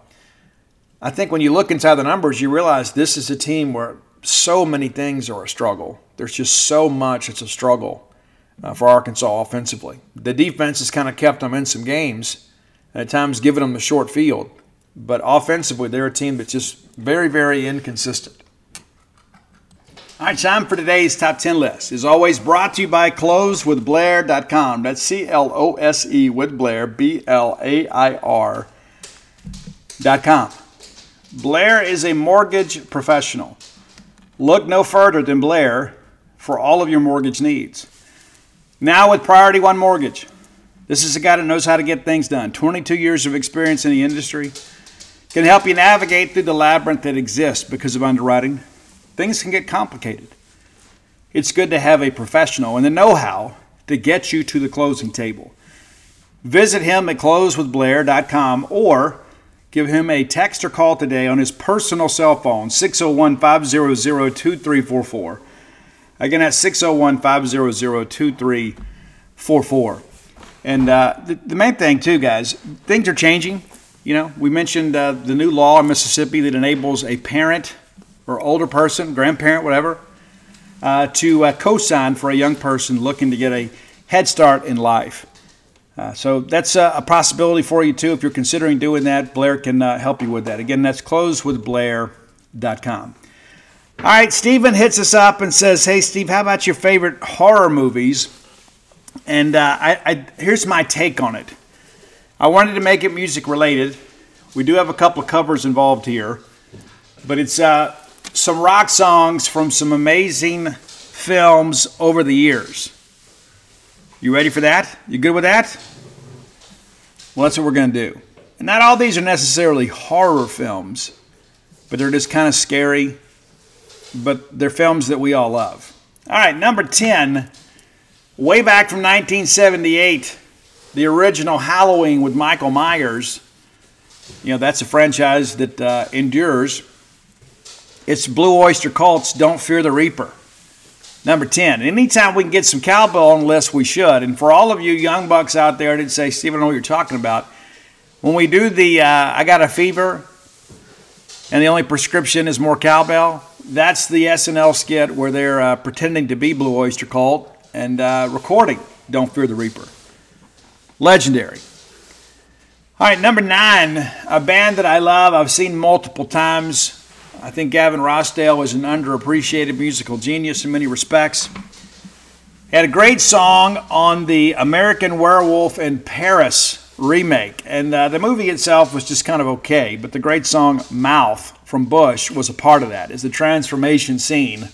I think when you look inside the numbers, you realize this is a team where so many things are a struggle. There's just so much it's a struggle for Arkansas offensively. The defense has kind of kept them in some games and at times given them the short field. But offensively, they're a team that's just very, very inconsistent. All right, time for today's Top 10 list. As always, brought to you by CloseWithBlair.com. That's C-L-O-S-E with Blair, B-L-A-I-R.com. Blair is a mortgage professional. Look no further than Blair for all of your mortgage needs. Now with Priority One Mortgage. This is a guy that knows how to get things done. 22 years of experience in the industry. Can help you navigate through the labyrinth that exists because of underwriting. Things can get complicated. It's good to have a professional and the know-how to get you to the closing table. Visit him at CloseWithBlair.com or give him a text or call today on his personal cell phone, 601-500-2344. Again, that's 601-500-2344. And the main thing, too, guys, things are changing. You know, we mentioned the new law in Mississippi that enables a parent or older person, grandparent, whatever, to co-sign for a young person looking to get a head start in life. So that's a possibility for you, too. If you're considering doing that, Blair can help you with that. Again, that's closewithblair.com. All right, Steven hits us up and says, hey, Steve, how about your favorite horror movies? And here's my take on it. I wanted to make it music-related. We do have a couple of covers involved here. But it's some rock songs from some amazing films over the years. You ready for that? You good with that? Well, that's what we're going to do. And not all these are necessarily horror films, but they're just kind of scary. But they're films that we all love. All right, number 10 Way back from 1978, the original Halloween with Michael Myers, you know, that's a franchise that endures. It's Blue Oyster Cult's Don't Fear the Reaper. Number 10, anytime we can get some cowbell on the list, we should. And for all of you young bucks out there that say, Steve, I don't know what you're talking about, when we do the I Got a Fever and the only prescription is more cowbell, that's the SNL skit where they're pretending to be Blue Oyster Cult and recording Don't Fear the Reaper. Legendary. All right, number 9, a band that I love, I've seen multiple times. I think Gavin Rossdale was an underappreciated musical genius in many respects. He had a great song on the American Werewolf in Paris remake. And the movie itself was just kind of okay. But the great song Mouth from Bush was a part of that. It's the transformation scene.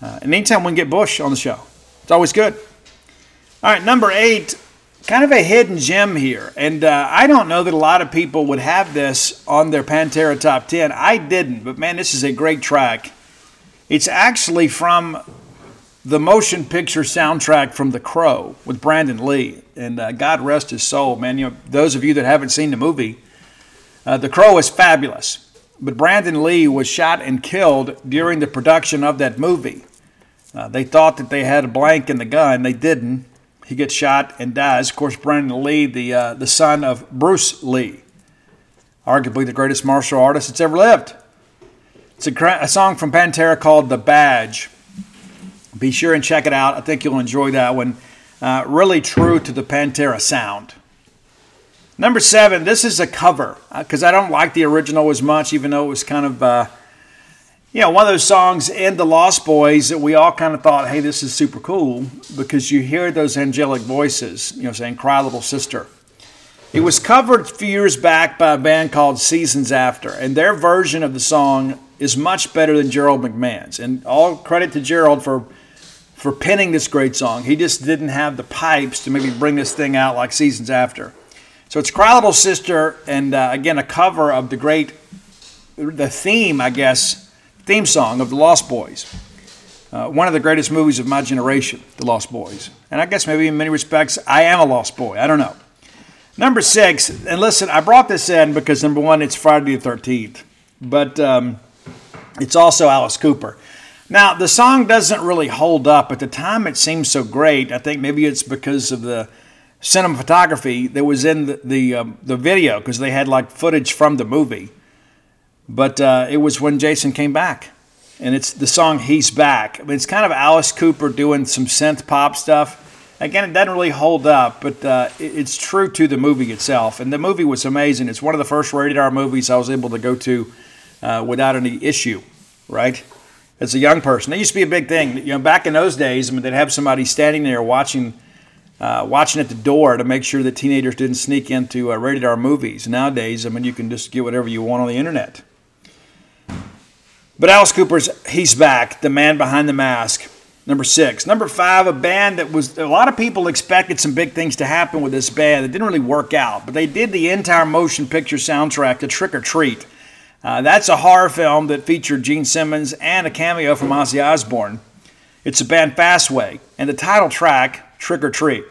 And anytime we can get Bush on the show, it's always good. All right, number 8. Kind of a hidden gem here, and I don't know that a lot of people would have this on their Pantera Top 10. I didn't, but man, this is a great track. It's actually from the motion picture soundtrack from The Crow with Brandon Lee, and God rest his soul, man. You know, those of you that haven't seen the movie, The Crow is fabulous, but Brandon Lee was shot and killed during the production of that movie. They thought that they had a blank in the gun. They didn't. He gets shot and dies. Of course, Brandon Lee, the son of Bruce Lee, arguably the greatest martial artist that's ever lived. It's a song from Pantera called The Badge. Be sure and check it out. I think you'll enjoy that one. Really true to the Pantera sound. Number 7, this is a cover because I don't like the original as much, even though it was kind of... you know, one of those songs in The Lost Boys that we all kind of thought, hey, this is super cool because you hear those angelic voices, you know, saying, cry, little sister. It was covered a few years back by a band called Seasons After, and their version of the song is much better than Gerald McMahon's. And all credit to Gerald for penning this great song. He just didn't have the pipes to maybe bring this thing out like Seasons After. So it's Cry, Little Sister, and again, a cover of the theme, I guess, theme song of The Lost Boys. One of the greatest movies of my generation, The Lost Boys. And I guess maybe in many respects, I am a lost boy. I don't know. Number 6, and listen, I brought this in because, number 1, it's Friday the 13th. But it's also Alice Cooper. Now, the song doesn't really hold up. At the time, it seemed so great. I think maybe it's because of the cinematography that was in the video, because they had like footage from the movie. But it was when Jason came back, and it's the song He's Back. I mean, it's kind of Alice Cooper doing some synth pop stuff. Again, it doesn't really hold up, but it's true to the movie itself. And the movie was amazing. It's one of the first rated R movies I was able to go to without any issue, right? As a young person. That used to be a big thing. You know, back in those days, I mean, they'd have somebody standing there watching at the door to make sure that teenagers didn't sneak into rated R movies. Nowadays, I mean, you can just get whatever you want on the internet. But Alice Cooper's He's Back, the man behind the mask, number 6. Number 5, a band that was, a lot of people expected some big things to happen with this band. It didn't really work out, but they did the entire motion picture soundtrack to Trick or Treat. That's a horror film that featured Gene Simmons and a cameo from Ozzy Osbourne. It's the band Fastway, and the title track, Trick or Treat.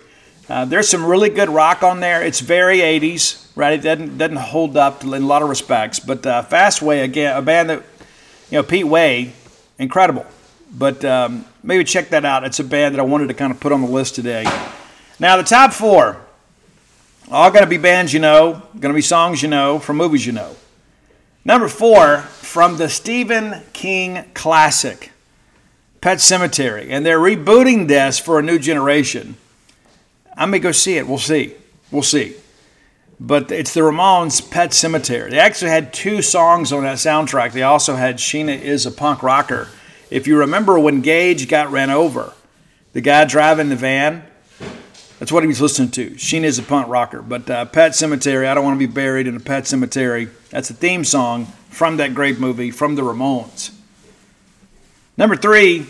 There's some really good rock on there. It's very 80s, right? It doesn't hold up in a lot of respects, but Fastway, again, a band that, you know, Pete Way, incredible. But maybe check that out. It's a band that I wanted to kind of put on the list today. Now, the top 4, all going to be bands you know, going to be songs you know, from movies you know. Number 4, from the Stephen King classic, Pet Sematary. And they're rebooting this for a new generation. I'm going to go see it. We'll see. We'll see. But it's the Ramones' Pet Sematary. They actually had 2 songs on that soundtrack. They also had Sheena Is a Punk Rocker. If you remember when Gage got ran over, the guy driving the van, that's what he was listening to. Sheena Is a Punk Rocker. But Pet Sematary, I Don't Want to Be Buried in a Pet Sematary. That's the theme song from that great movie, from the Ramones. Number 3,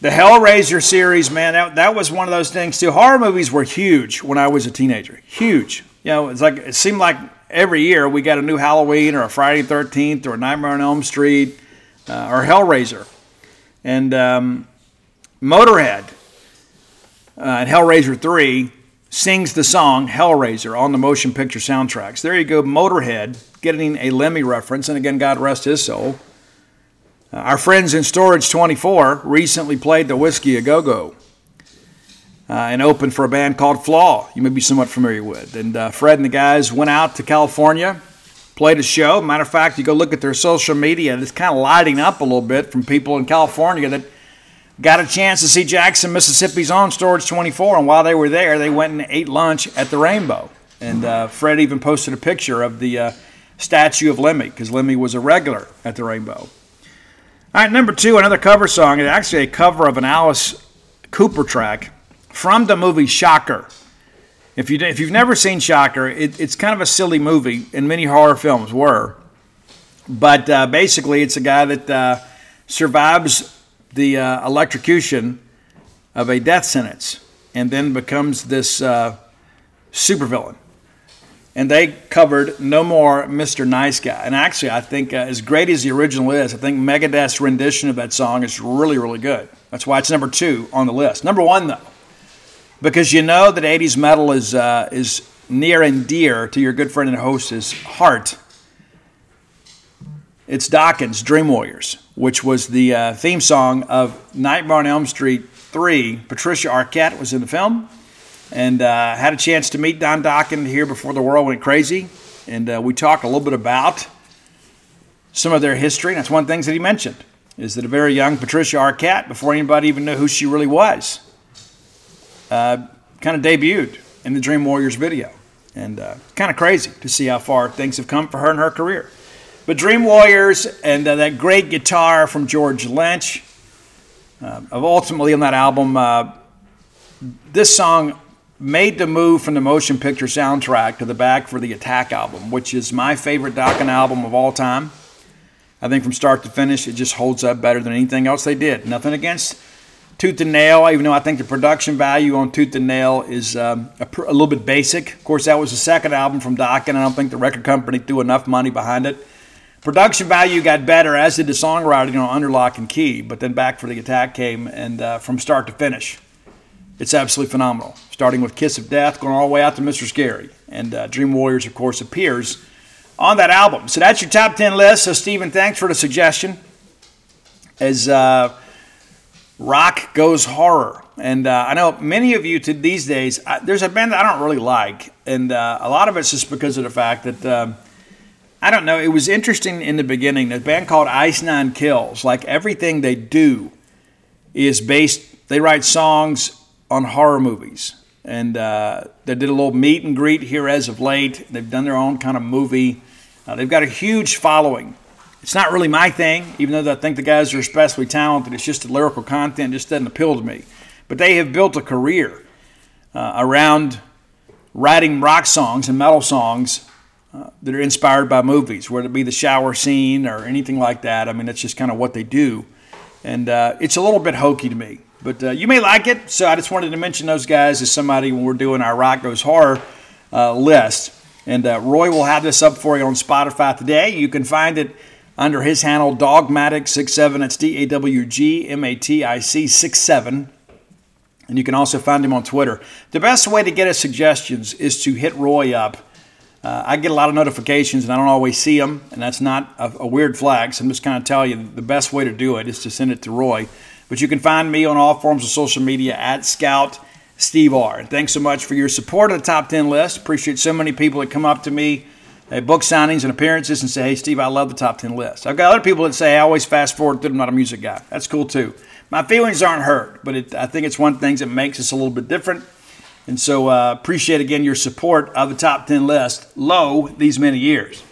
the Hellraiser series, man, that was one of those things too. Horror movies were huge when I was a teenager. Huge. You know, it's like, it seemed like every year we got a new Halloween or a Friday the 13th or a Nightmare on Elm Street or Hellraiser. And Motorhead and Hellraiser 3 sings the song Hellraiser on the motion picture soundtracks. There you go, Motorhead, getting a Lemmy reference, and again, God rest his soul. Our friends in Storage 24 recently played the Whiskey A Go-Go and opened for a band called Flaw, you may be somewhat familiar with. And Fred and the guys went out to California, played a show. Matter of fact, you go look at their social media, and it's kind of lighting up a little bit from people in California that got a chance to see Jackson, Mississippi's own Storage 24, and while they were there, they went and ate lunch at the Rainbow. And Fred even posted a picture of the statue of Lemmy, because Lemmy was a regular at the Rainbow. All right, number two, another cover song. It's actually a cover of an Alice Cooper track from the movie Shocker. If you've never seen Shocker, it's kind of a silly movie, and many horror films were. But basically, it's a guy that survives the electrocution of a death sentence and then becomes this supervillain. And they covered No More Mr. Nice Guy. And actually, I think as great as the original is, I think Megadeth's rendition of that song is really, really good. That's why it's number two on the list. Number one, though, because you know that 80s metal is near and dear to your good friend and host's heart. It's Dawkins' Dream Warriors, which was the theme song of Nightmare on Elm Street 3. Patricia Arquette was in the film. And had a chance to meet Don Dokken here before the world went crazy. And we talked a little bit about some of their history. And that's one of the things that he mentioned, is that a very young Patricia Arquette, before anybody even knew who she really was, kind of debuted in the Dream Warriors video. And kind of crazy to see how far things have come for her in her career. But Dream Warriors and that great guitar from George Lynch. Ultimately on that album, this song made the move from the motion picture soundtrack to the back for the Attack album, which is my favorite Dokken album of all time. I think from start to finish, it just holds up better than anything else they did. Nothing against Tooth and Nail, even though I think the production value on Tooth and Nail is a little bit basic. Of course, that was the second album from Dokken, and I don't think the record company threw enough money behind it. Production value got better, as did the songwriting on Under Lock and Key, but then Back for the Attack came, and from start to finish, it's absolutely phenomenal, starting with Kiss of Death, going all the way out to Mr. Scary. And Dream Warriors, of course, appears on that album. So that's your top 10 list. So, Stephen, thanks for the suggestion. As rock goes horror. And I know many of you these days, there's a band that I don't really like. And a lot of it's just because of the fact that, I don't know, it was interesting in the beginning. The band called Ice Nine Kills, like everything they do is based, they write songs on horror movies. And they did a little meet and greet here as of late. They've done their own kind of movie. They've got a huge following. It's not really my thing, even though I think the guys are especially talented. It's just the lyrical content just doesn't appeal to me. But they have built a career around writing rock songs and metal songs that are inspired by movies, whether it be the shower scene or anything like that. I mean, that's just kind of what they do. And it's a little bit hokey to me. But you may like it, so I just wanted to mention those guys as somebody when we're doing our Rock Goes Horror list. And Roy will have this up for you on Spotify today. You can find it under his handle, Dogmatic67. That's Dawgmatic67. And you can also find him on Twitter. The best way to get us suggestions is to hit Roy up. I get a lot of notifications, and I don't always see them, and that's not a weird flag. So I'm just kind of telling you the best way to do it is to send it to Roy. But you can find me on all forms of social media at Scout Steve R. And thanks so much for your support of the Top 10 list. Appreciate so many people that come up to me at book signings and appearances and say, hey, Steve, I love the Top 10 list. I've got other people that say, I always fast forward through them, I'm not a music guy. That's cool, too. My feelings aren't hurt, but I think it's one of the things that makes us a little bit different. And so appreciate, again, your support of the Top 10 list low these many years.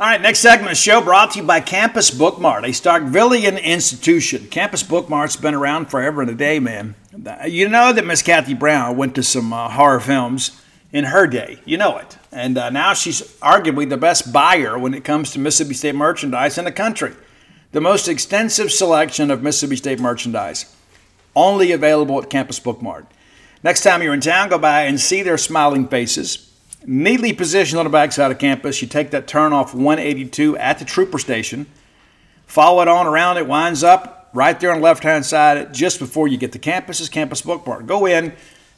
All right, next segment of the show brought to you by Campus Book Mart, a Starkvillian institution. Campus Book Mart's been around forever and a day, man. You know that Miss Kathy Brown went to some horror films in her day. You know it. And now she's arguably the best buyer when it comes to Mississippi State merchandise in the country. The most extensive selection of Mississippi State merchandise, only available at Campus Book Mart. Next time you're in town, go by and see their smiling faces. Neatly positioned on the backside of campus, you take that turn off 182 at the Trooper Station, follow it on around, it winds up right there on the left-hand side just before you get to campus is Campus Book Barn. Go in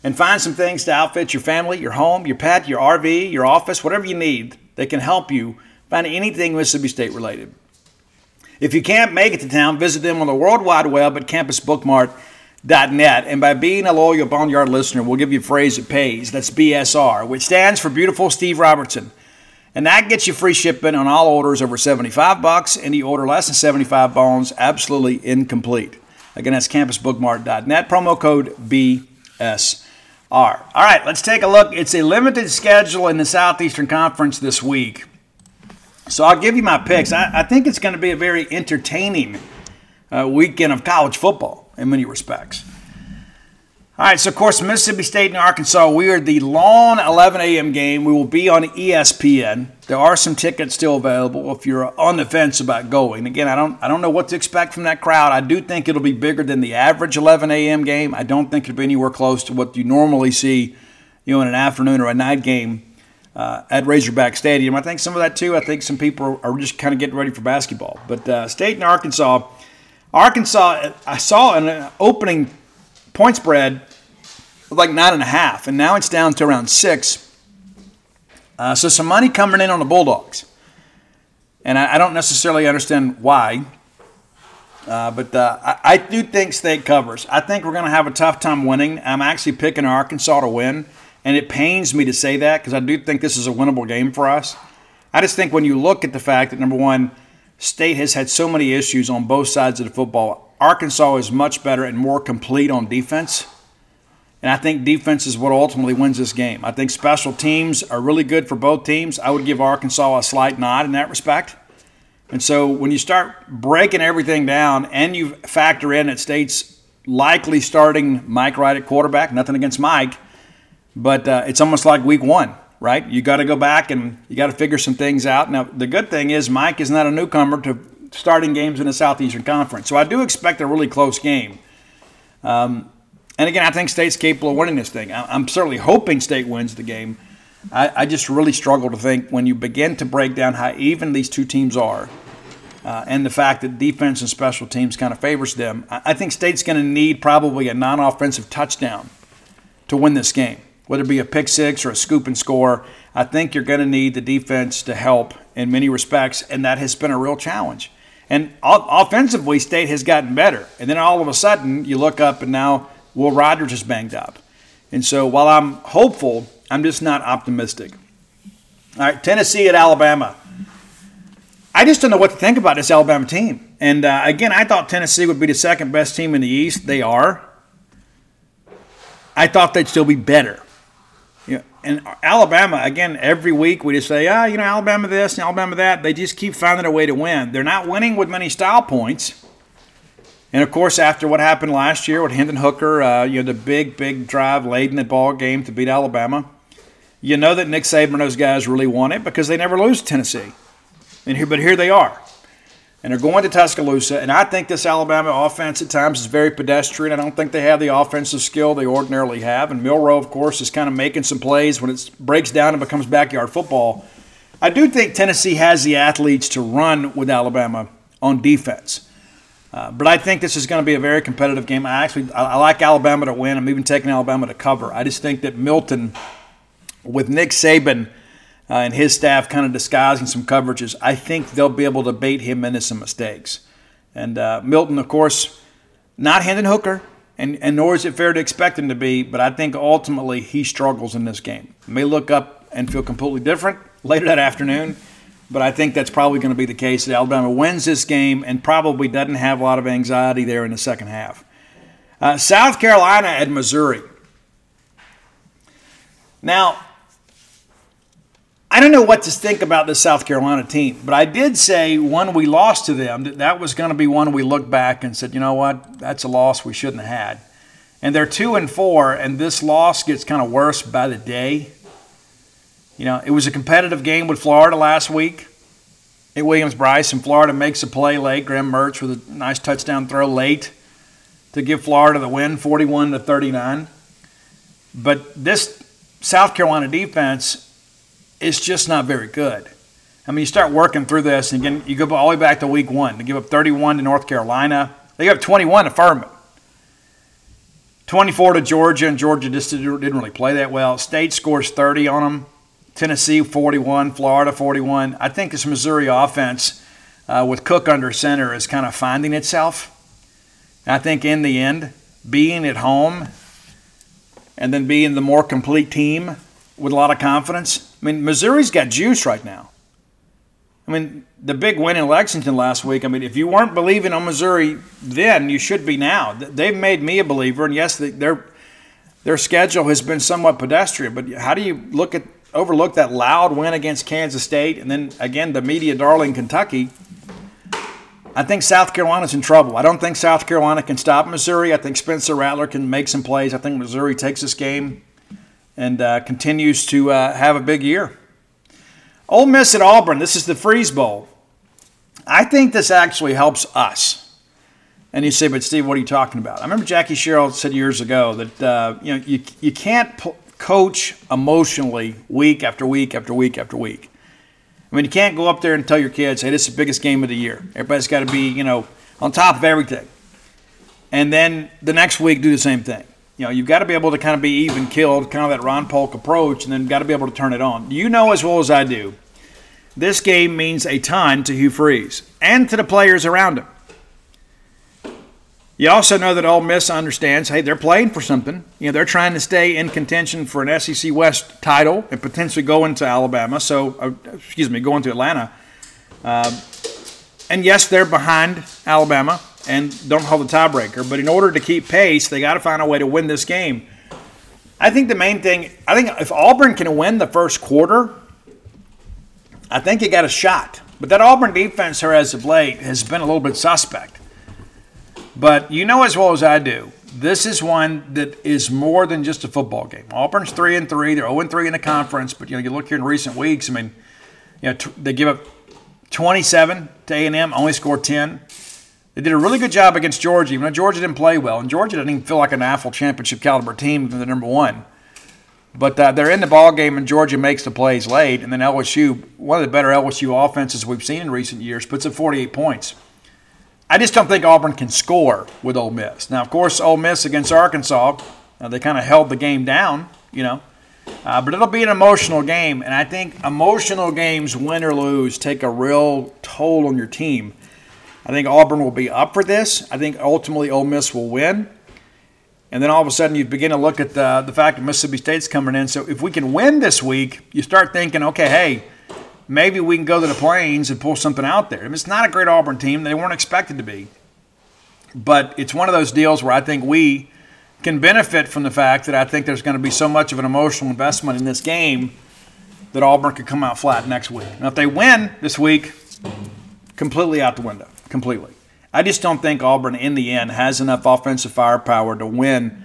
and find some things to outfit your family, your home, your pet, your RV, your office, whatever you need. They can help you find anything Mississippi State related. If you can't make it to town, visit them on the World Wide Web at campusbookmart.net. And by being a loyal Boneyard listener, we'll give you a phrase that pays. That's BSR, which stands for Beautiful Steve Robertson. And that gets you free shipping on all orders over $75. Any order less than $75, absolutely incomplete. Again, that's campusbookmart.net, promo code BSR. All right, let's take a look. It's a limited schedule in the Southeastern Conference this week. So I'll give you my picks. I think it's going to be a very entertaining weekend of college football in many respects. All right, so, of course, Mississippi State and Arkansas, we are the long 11 a.m. game. We will be on ESPN. There are some tickets still available if you're on the fence about going. Again, I don't know what to expect from that crowd. I do think it'll be bigger than the average 11 a.m. game. I don't think it'll be anywhere close to what you normally see, you know, in an afternoon or a night game at Razorback Stadium. I think some of that, too, I think some people are just kind of getting ready for basketball. But State and Arkansas, I saw an opening point spread of like 9.5, and now it's down to around 6. So some money coming in on the Bulldogs. And I don't necessarily understand why, but I do think State covers. I think we're going to have a tough time winning. I'm actually picking Arkansas to win, and it pains me to say that because I do think this is a winnable game for us. I just think when you look at the fact that, number one, State has had so many issues on both sides of the football, Arkansas is much better and more complete on defense, and I think defense is what ultimately wins this game. I think special teams are really good for both teams. I would give Arkansas a slight nod in that respect. And so when you start breaking everything down and you factor in that State's likely starting Mike Wright at quarterback, nothing against Mike, but it's almost like week one, right? You got to go back and you got to figure some things out. Now, the good thing is Mike is not a newcomer to starting games in the Southeastern Conference. So I do expect a really close game. And again, I think State's capable of winning this thing. I'm certainly hoping State wins the game. I just really struggle to think when you begin to break down how even these two teams are and the fact that defense and special teams kind of favors them. I think State's going to need probably a non-offensive touchdown to win this game, whether it be a pick six or a scoop and score. I think you're going to need the defense to help in many respects, and that has been a real challenge. And offensively, State has gotten better. And then all of a sudden, you look up, and now Will Rogers is banged up. And so while I'm hopeful, I'm just not optimistic. All right, Tennessee at Alabama. I just don't know what to think about this Alabama team. And, again, I thought Tennessee would be the second-best team in the East. They are. I thought they'd still be better. You know, and Alabama, again, every week we just say, Alabama this and Alabama that. They just keep finding a way to win. They're not winning with many style points. And, of course, after what happened last year with Hendon Hooker, the big drive late in the ball game to beat Alabama, you know that Nick Saban and those guys really want it because they never lose to Tennessee. But here they are. And they're going to Tuscaloosa. And I think this Alabama offense at times is very pedestrian. I don't think they have the offensive skill they ordinarily have. And Milroe, of course, is kind of making some plays when it breaks down and becomes backyard football. I do think Tennessee has the athletes to run with Alabama on defense. But I think this is going to be a very competitive game. I like Alabama to win. I'm even taking Alabama to cover. I just think that Milton, with Nick Saban and his staff kind of disguising some coverages, I think they'll be able to bait him into some mistakes. And Milton, of course, not Hendon Hooker, and nor is it fair to expect him to be, but I think ultimately he struggles in this game. He may look up and feel completely different later that afternoon, but I think that's probably going to be the case that Alabama wins this game and probably doesn't have a lot of anxiety there in the second half. South Carolina at Missouri. Now, I don't know what to think about the South Carolina team, but I did say when we lost to them that was going to be one we looked back and said, you know what, that's a loss we shouldn't have had. And they're 2-4, and this loss gets kind of worse by the day. You know, it was a competitive game with Florida last week at Williams-Brice, and Florida makes a play late. Graham Mertz with a nice touchdown throw late to give Florida the win, 41-39. But this South Carolina defense, it's just not very good. I mean, you start working through this, and again, you go all the way back to week one. They give up 31 to North Carolina. They gave up 21 to Furman. 24 to Georgia, and Georgia just didn't really play that well. State scores 30 on them. Tennessee 41, Florida 41. I think this Missouri offense with Cook under center is kind of finding itself. And I think in the end, being at home and then being the more complete team with a lot of confidence. I mean, Missouri's got juice right now. I mean, the big win in Lexington last week, I mean, if you weren't believing on Missouri then, you should be now. They've made me a believer, and yes, their schedule has been somewhat pedestrian, but how do you overlook that loud win against Kansas State and then, again, the media darling Kentucky? I think South Carolina's in trouble. I don't think South Carolina can stop Missouri. I think Spencer Rattler can make some plays. I think Missouri takes this game and continues to have a big year. Ole Miss at Auburn, this is the Freeze Bowl. I think this actually helps us. And you say, but Steve, what are you talking about? I remember Jackie Sherrill said years ago that you can't coach emotionally week after week after week after week. I mean, you can't go up there and tell your kids, hey, this is the biggest game of the year. Everybody's got to be, on top of everything. And then the next week do the same thing. You've got to be able to kind of be even-keeled, kind of that Ron Polk approach, and then got to be able to turn it on. You know as well as I do, this game means a ton to Hugh Freeze and to the players around him. You also know that Ole Miss understands, hey, they're playing for something. They're trying to stay in contention for an SEC West title and potentially going to Alabama. Going to Atlanta. And yes, they're behind Alabama and don't hold the tiebreaker. But in order to keep pace, they got to find a way to win this game. I think if Auburn can win the first quarter, I think you got a shot. But that Auburn defense here as of late has been a little bit suspect. But you know as well as I do, this is one that is more than just a football game. Auburn's 3-3. They're 0-3 in the conference. But, you look here in recent weeks, I mean, they give up 27 to A&M, only scored 10. They did a really good job against Georgia, even though Georgia didn't play well. And Georgia doesn't even feel like an NFL championship caliber team than the number one. But they're in the ballgame, and Georgia makes the plays late. And then LSU, one of the better LSU offenses we've seen in recent years, puts up 48 points. I just don't think Auburn can score with Ole Miss. Now, of course, Ole Miss against Arkansas, they kind of held the game down, but it'll be an emotional game. And I think emotional games, win or lose, take a real toll on your team. I think Auburn will be up for this. I think ultimately Ole Miss will win. And then all of a sudden you begin to look at the fact that Mississippi State's coming in. So if we can win this week, you start thinking, okay, hey, maybe we can go to the Plains and pull something out there. I mean, it's not a great Auburn team. They weren't expected to be. But it's one of those deals where I think we can benefit from the fact that I think there's going to be so much of an emotional investment in this game that Auburn could come out flat next week. Now, if they win this week, completely out the window. Completely. I just don't think Auburn in the end has enough offensive firepower to win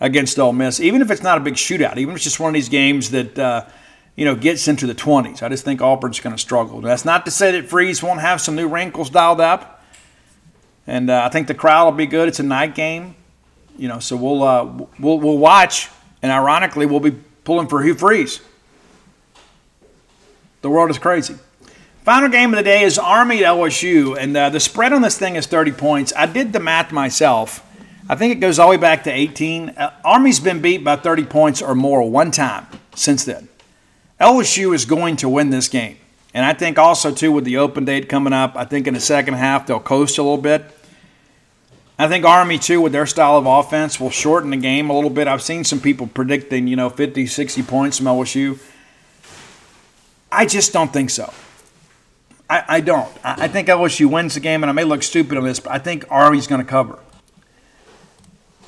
against Ole Miss, even if it's not a big shootout, even if it's just one of these games that, gets into the 20s. I just think Auburn's going to struggle. That's not to say that Freeze won't have some new wrinkles dialed up. And I think the crowd will be good. It's a night game. So we'll watch, and ironically we'll be pulling for Hugh Freeze. The world is crazy. Final game of the day is Army at LSU, and the spread on this thing is 30 points. I did the math myself. I think it goes all the way back to 18. Army's been beat by 30 points or more one time since then. LSU is going to win this game. And I think also, too, with the open date coming up, I think in the second half they'll coast a little bit. I think Army, too, with their style of offense, will shorten the game a little bit. I've seen some people predicting, 50, 60 points from LSU. I just don't think so. I don't. I think LSU wins the game, and I may look stupid on this, but I think Army's going to cover.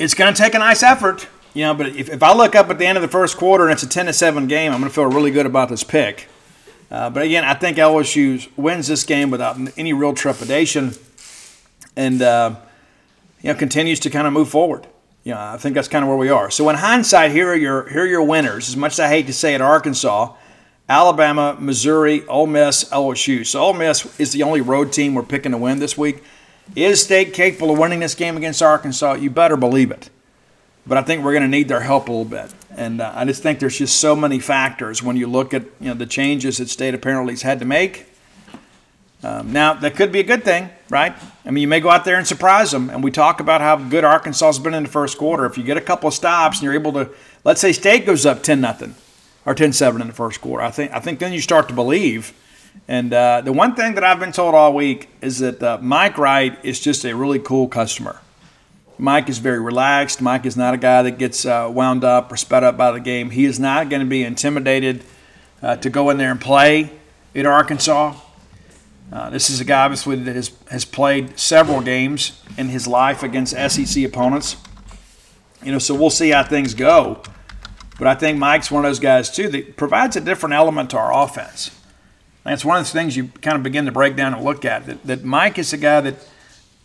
It's going to take a nice effort, but if I look up at the end of the first quarter and it's a 10-7 game, I'm going to feel really good about this pick. But, again, I think LSU wins this game without any real trepidation and, continues to kind of move forward. I think that's kind of where we are. So, in hindsight, here are your winners. As much as I hate to say it, Arkansas – Alabama, Missouri, Ole Miss, LSU. So Ole Miss is the only road team we're picking to win this week. Is State capable of winning this game against Arkansas? You better believe it. But I think we're going to need their help a little bit. And I just think there's just so many factors when you look at the changes that State apparently has had to make. Now, that could be a good thing, right? I mean, you may go out there and surprise them. And we talk about how good Arkansas has been in the first quarter. If you get a couple of stops and you're able to, let's say State goes up 10-0 or 10-7 in the first quarter, I think then you start to believe. And the one thing that I've been told all week is that Mike Wright is just a really cool customer. Mike is very relaxed. Mike is not a guy that gets wound up or sped up by the game. He is not going to be intimidated to go in there and play at Arkansas. This is a guy, obviously, that has played several games in his life against SEC opponents. You know, so we'll see how things go. But I think Mike's one of those guys, too, that provides a different element to our offense. And it's one of the things you kind of begin to break down and look at, that Mike is a guy that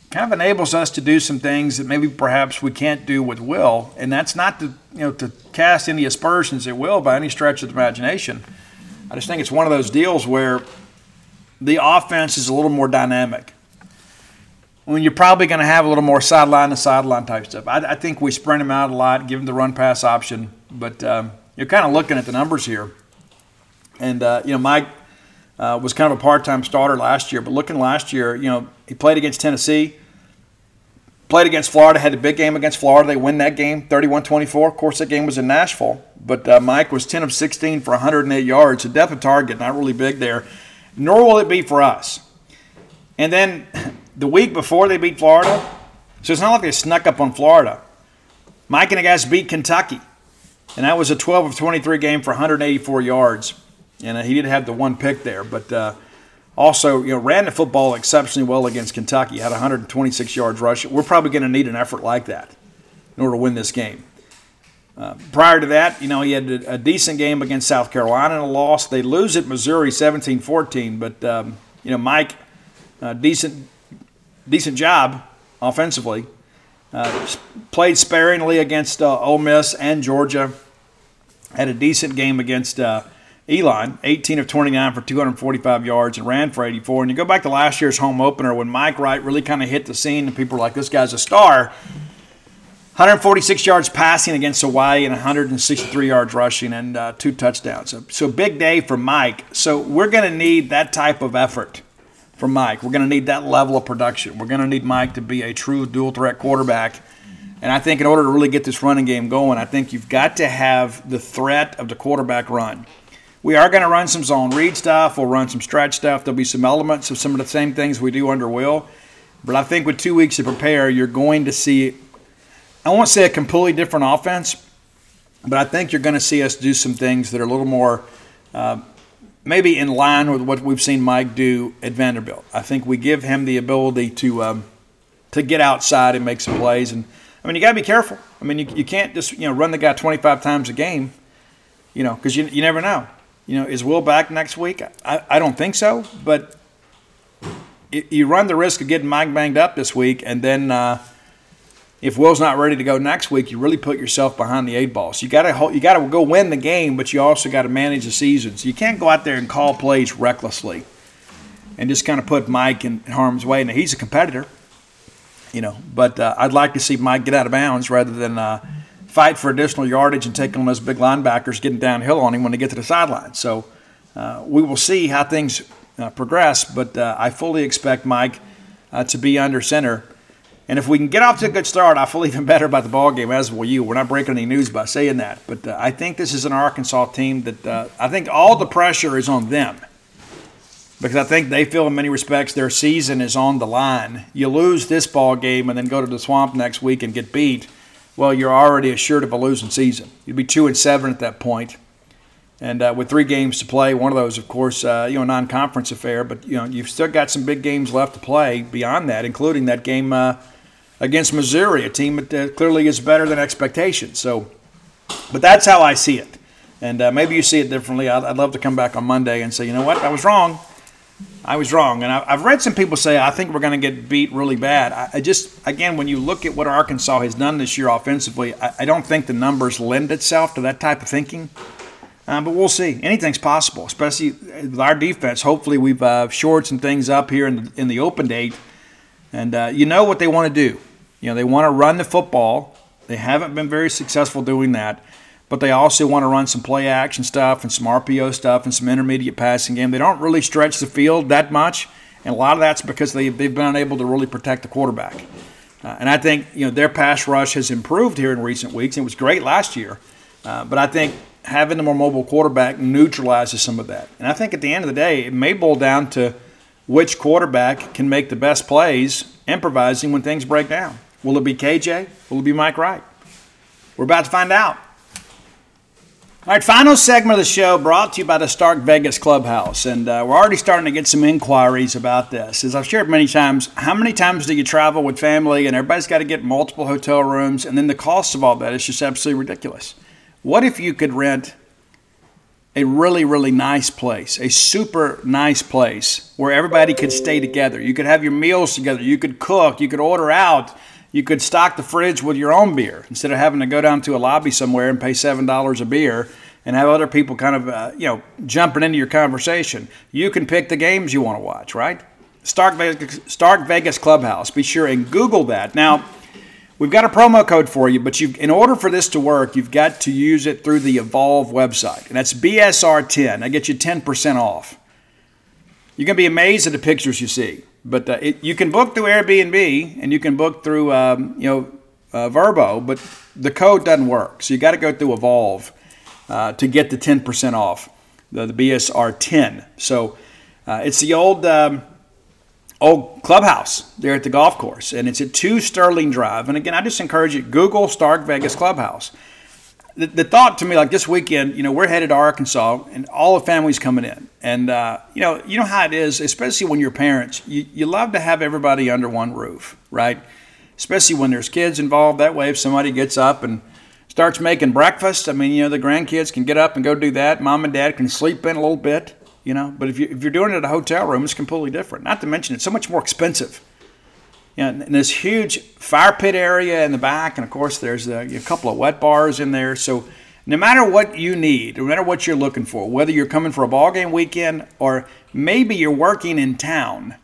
kind of enables us to do some things that maybe perhaps we can't do with Will. And that's not to cast any aspersions at Will by any stretch of the imagination. I just think it's one of those deals where the offense is a little more dynamic. When you're probably going to have a little more sideline-to-sideline type stuff. I think we spread him out a lot, give him the run-pass option. But you're kind of looking at the numbers here. And, Mike was kind of a part-time starter last year. But looking last year, he played against Tennessee, played against Florida, had a big game against Florida. They win that game, 31-24. Of course, that game was in Nashville. But Mike was 10 of 16 for 108 yards. The depth of target, not really big there. Nor will it be for us. And then the week before they beat Florida, so it's not like they snuck up on Florida. Mike and the guys beat Kentucky, and that was a 12 of 23 game for 184 yards. And he did have the one pick there, but also ran the football exceptionally well against Kentucky, had 126 yards rushing. We're probably going to need an effort like that in order to win this game. Prior to that, he had a decent game against South Carolina and a loss. They lose at Missouri 17-14, but, Mike, decent job offensively. Played sparingly against Ole Miss and Georgia. Had a decent game against Elon, 18 of 29 for 245 yards and ran for 84. And you go back to last year's home opener when Mike Wright really kind of hit the scene and people were like, this guy's a star. 146 yards passing against Hawaii and 163 yards rushing and two touchdowns. So big day for Mike. So we're going to need that type of effort from Mike. We're going to need that level of production. We're going to need Mike to be a true dual-threat quarterback. And I think in order to really get this running game going, I think you've got to have the threat of the quarterback run. We are going to run some zone read stuff. We'll run some stretch stuff. There'll be some elements of some of the same things we do under Will. But I think with 2 weeks to prepare, you're going to see – I won't say a completely different offense, but I think you're going to see us do some things that are a little more maybe in line with what we've seen Mike do at Vanderbilt. I think we give him the ability to get outside and make some plays. And I mean, you got to be careful. I mean, you can't just run the guy 25 times a game, because you never know. Is Will back next week? I don't think so, but you run the risk of getting Mike banged up this week, and then if Will's not ready to go next week, you really put yourself behind the eight ball. So you got to go win the game, but you also got to manage the season. So you can't go out there and call plays recklessly and just kind of put Mike in harm's way. Now, he's a competitor, but I'd like to see Mike get out of bounds rather than fight for additional yardage and take on those big linebackers getting downhill on him when they get to the sideline. So we will see how things progress, but I fully expect Mike to be under center. And if we can get off to a good start, I feel even better about the ballgame, as will you. We're not breaking any news by saying that. But I think this is an Arkansas team that I think all the pressure is on them, because I think they feel in many respects their season is on the line. You lose this ballgame and then go to the Swamp next week and get beat, well, you're already assured of a losing season. You'd be 2-7 at that point. And with 3 games to play, one of those, of course, non-conference affair. But, you've still got some big games left to play beyond that, including that game against Missouri, a team that clearly is better than expectations. So, but that's how I see it. And maybe you see it differently. I'd love to come back on Monday and say, you know what, I was wrong. And I've read some people say, I think we're going to get beat really bad. I just, again, when you look at what Arkansas has done this year offensively, I don't think the numbers lend itself to that type of thinking. But we'll see. Anything's possible, especially with our defense. Hopefully we've shored some things up here in the open date. And what they want to do. They want to run the football. They haven't been very successful doing that. But they also want to run some play action stuff and some RPO stuff and some intermediate passing game. They don't really stretch the field that much. and a lot of that's because they've been unable to really protect the quarterback. And I think, you know, their pass rush has improved here in recent weeks. It was great last year, but I think having a more mobile quarterback neutralizes some of that. And I think at the end of the day, it may boil down to which quarterback can make the best plays improvising when things break down. Will it be KJ? Will it be Mike Wright? We're about to find out. All right, final segment of the show brought to you by the Stark Vegas Clubhouse. And we're already starting to get some inquiries about this. As I've shared many times, how many times do you travel with family and everybody's got to get multiple hotel rooms, and then the cost of all that is just absolutely ridiculous. What if you could rent a really, really nice place, a super nice place where everybody could stay together? You could have your meals together. You could cook. You could order out. You could stock the fridge with your own beer instead of having to go down to a lobby somewhere and pay $7 a beer and have other people kind of, jumping into your conversation. You can pick the games you want to watch, right? Stark Vegas Clubhouse. Be sure and Google that. Now, we've got a promo code for you, but in order for this to work, you've got to use it through the Evolve website. And that's BSR10. That gets you 10% off. You're going to be amazed at the pictures you see. But you can book through Airbnb, and you can book through Vrbo, but the code doesn't work. So you got to go through Evolve to get the 10% off, the BSR10. So it's the old clubhouse there at the golf course, and it's at 2 Sterling Drive. And again, I just encourage you, Google Stark Vegas Clubhouse. The thought to me, like this weekend, we're headed to Arkansas, and all the family's coming in. And, you know how it is, especially when you're parents, you love to have everybody under one roof, right? Especially when there's kids involved that way. If somebody gets up and starts making breakfast, the grandkids can get up and go do that. Mom and dad can sleep in a little bit. But if you're doing it at a hotel room, it's completely different. Not to mention, it's so much more expensive. And this huge fire pit area in the back, and of course, there's a couple of wet bars in there. So, no matter what you need, no matter what you're looking for, whether you're coming for a ball game weekend or maybe you're working in town,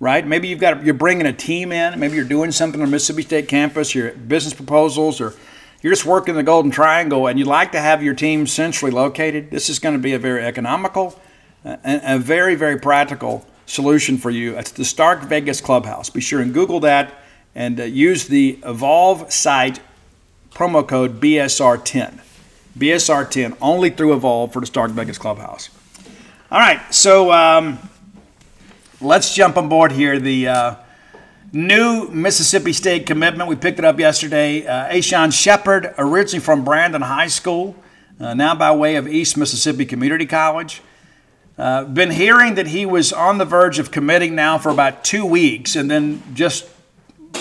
right? Maybe you're bringing a team in. Maybe you're doing something on Mississippi State campus, your business proposals, or you're just working the Golden Triangle, and you'd like to have your team centrally located. This is going to be a very economical. A very, very practical solution for you. It's the Stark Vegas Clubhouse. Be sure and Google that and use the Evolve site promo code BSR10. BSR10 only through Evolve for the Stark Vegas Clubhouse. All right, so let's jump on board here. The new Mississippi State commitment, we picked it up yesterday. Ashawn Shepherd, originally from Brandon High School, now by way of East Mississippi Community College. Been hearing that he was on the verge of committing now for about 2 weeks, and then just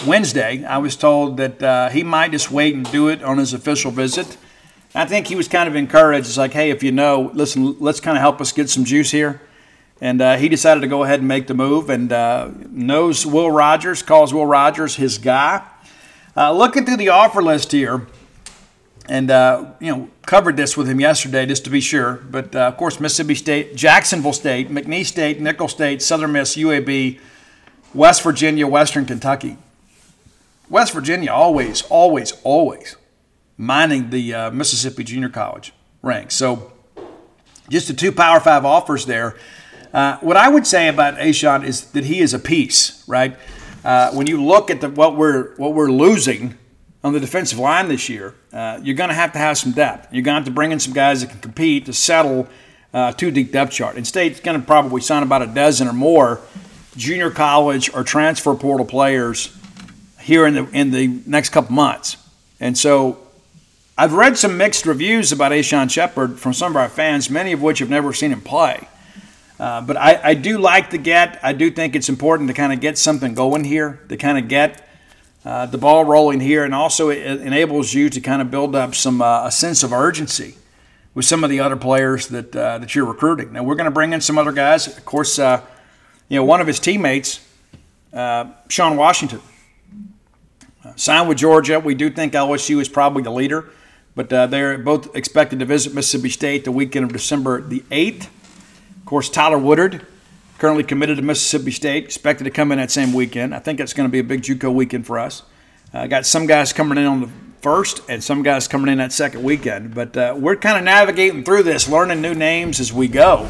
Wednesday I was told that he might just wait and do it on his official visit. I think he was kind of encouraged. It's like, hey, if you know, listen, let's kind of help us get some juice here. And he decided to go ahead and make the move, and knows Will Rogers, calls Will Rogers his guy. Looking through the offer list here, and, covered this with him yesterday just to be sure. But, of course, Mississippi State, Jacksonville State, McNeese State, Nicholls State, Southern Miss, UAB, West Virginia, Western Kentucky. West Virginia always mining the Mississippi Junior College ranks. So just the 2 Power 5 offers there. What I would say about Ashawn is that he is a piece, right? When you look at what we're losing on the defensive line this year, you're going to have some depth. You're going to have to bring in some guys that can compete to settle too deep depth chart. And State's going to probably sign about a dozen or more junior college or transfer portal players here in the next couple months. And so I've read some mixed reviews about Ashawn Shepherd from some of our fans, many of which have never seen him play. But I do like the get. I do think it's important to kind of get something going here, to kind of get the ball rolling here, and also it enables you to kind of build up some a sense of urgency with some of the other players that you're recruiting. Now, we're going to bring in some other guys. Of course, one of his teammates, Sean Washington, signed with Georgia. We do think LSU is probably the leader, but they're both expected to visit Mississippi State the weekend of December the 8th. Of course, Tyler Woodard, currently committed to Mississippi State, expected to come in that same weekend. I think that's going to be a big JUCO weekend for us. Got some guys coming in on the first and some guys coming in that second weekend. But we're kind of navigating through this, learning new names as we go.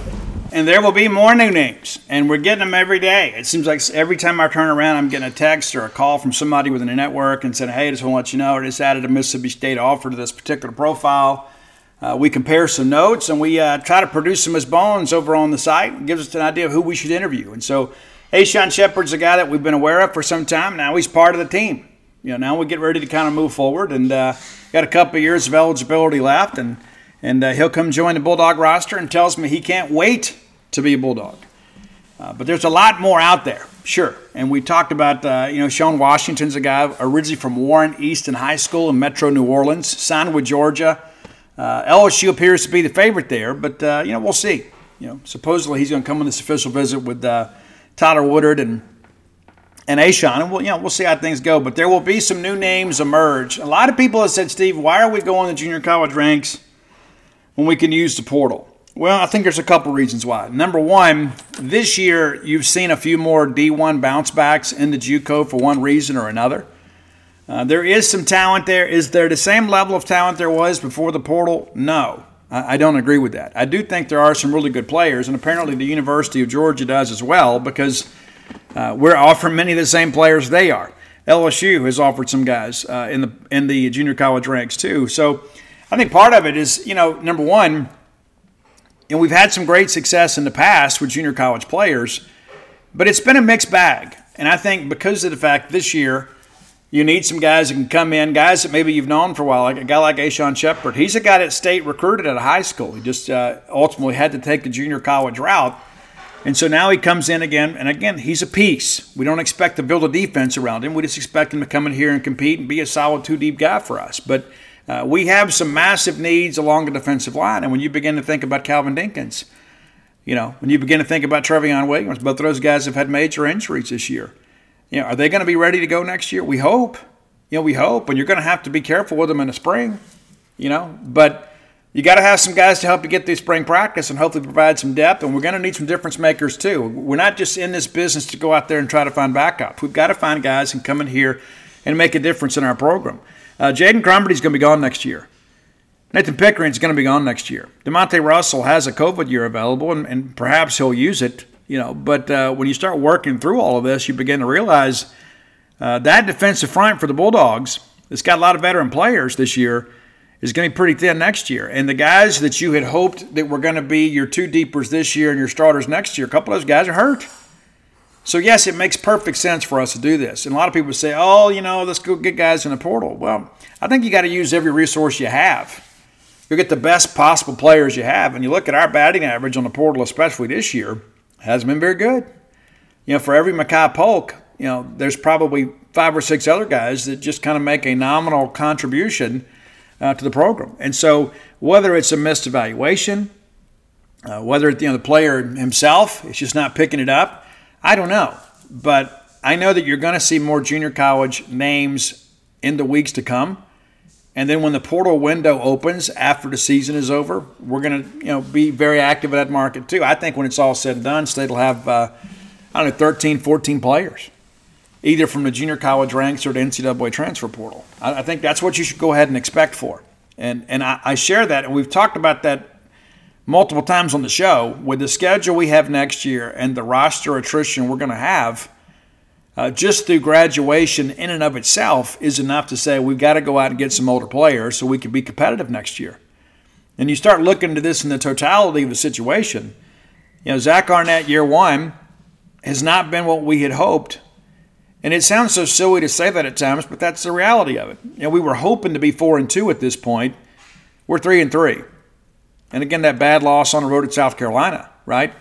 And there will be more noonings, and we're getting them every day. It seems like every time I turn around, I'm getting a text or a call from somebody within the network and saying, hey, I just want to let you know, I just added a Mississippi State offer to this particular profile. We compare some notes, and we try to produce some as bones over on the site. It gives us an idea of who we should interview. And so Ashawn Shepherd's a guy that we've been aware of for some time. Now he's part of the team. You know, now we get ready to kind of move forward, and got a couple of years of eligibility left, and he'll come join the Bulldog roster and tells me he can't wait to be a Bulldog. But there's a lot more out there, sure. And we talked about, Sean Washington's a guy originally from Warren Easton High School in Metro New Orleans, signed with Georgia. LSU appears to be the favorite there, but, we'll see. You know, supposedly he's going to come on this official visit with Tyler Woodard and Ashawn, and we'll see how things go. But there will be some new names emerge. A lot of people have said, Steve, why are we going to junior college ranks when we can use the portal? Well, I think there's a couple reasons why. Number one, this year you've seen a few more D1 bounce backs in the JUCO for one reason or another. There is some talent there. Is there the same level of talent there was before the portal? No, I don't agree with that. I do think there are some really good players, and apparently the University of Georgia does as well, because we're offering many of the same players they are. LSU has offered some guys in the junior college ranks too. So I think part of it is, number one, and we've had some great success in the past with junior college players, but it's been a mixed bag. And I think because of the fact this year you need some guys that can come in, guys that maybe you've known for a while, like a guy like Ashawn Shepherd. He's a guy that State recruited out of high school. He just ultimately had to take the junior college route. And so now he comes in again, and again, he's a piece. We don't expect to build a defense around him. We just expect him to come in here and compete and be a solid two-deep guy for us. But we have some massive needs along the defensive line. And when you begin to think about Calvin Dinkins, when you begin to think about Trevion Williams, both of those guys have had major injuries this year. Are they going to be ready to go next year? We hope. We hope. And you're going to have to be careful with them in the spring, But you got to have some guys to help you get through spring practice and hopefully provide some depth. And we're going to need some difference makers too. We're not just in this business to go out there and try to find backup. We've got to find guys and come in here and make a difference in our program. Jaden Cromartie's going to be gone next year. Nathan Pickering's going to be gone next year. DeMonte Russell has a COVID year available, and perhaps he'll use it, But when you start working through all of this, you begin to realize that defensive front for the Bulldogs, it's got a lot of veteran players this year, is going to be pretty thin next year. And the guys that you had hoped that were going to be your two-deepers this year and your starters next year, a couple of those guys are hurt. So, yes, it makes perfect sense for us to do this. And a lot of people say, let's go get guys in the portal. Well, I think you got to use every resource you have. You'll get the best possible players you have. And you look at our batting average on the portal, especially this year, hasn't been very good. For every Makai Polk, there's probably 5 or 6 other guys that just kind of make a nominal contribution to the program. And so whether it's a missed evaluation, whether it's, the player himself is just not picking it up, I don't know, but I know that you're going to see more junior college names in the weeks to come. And then when the portal window opens after the season is over, we're going to be very active in that market too. I think when it's all said and done, State will have, 13, 14 players, either from the junior college ranks or the NCAA transfer portal. I think that's what you should go ahead and expect for. And I share that, and we've talked about that multiple times on the show. With the schedule we have next year and the roster attrition we're going to have, just through graduation in and of itself is enough to say we've got to go out and get some older players so we can be competitive next year. And you start looking to this in the totality of the situation. Zach Arnett year one has not been what we had hoped. And it sounds so silly to say that at times, but that's the reality of it. We were hoping to be 4-2 at this point. We're 3-3. And again, that bad loss on the road at South Carolina, right?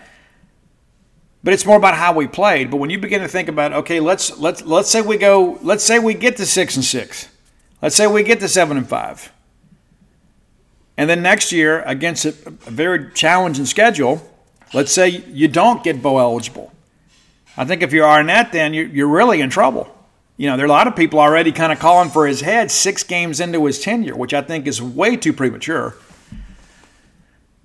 But it's more about how we played. But when you begin to think about, okay, let's say we go, let's say we get to 6-6, let's say we get to 7-5, and then next year against a very challenging schedule, let's say you don't get bowl eligible. I think if you're Arnett, then you're really in trouble. There are a lot of people already kind of calling for his head 6 games into his tenure, which I think is way too premature.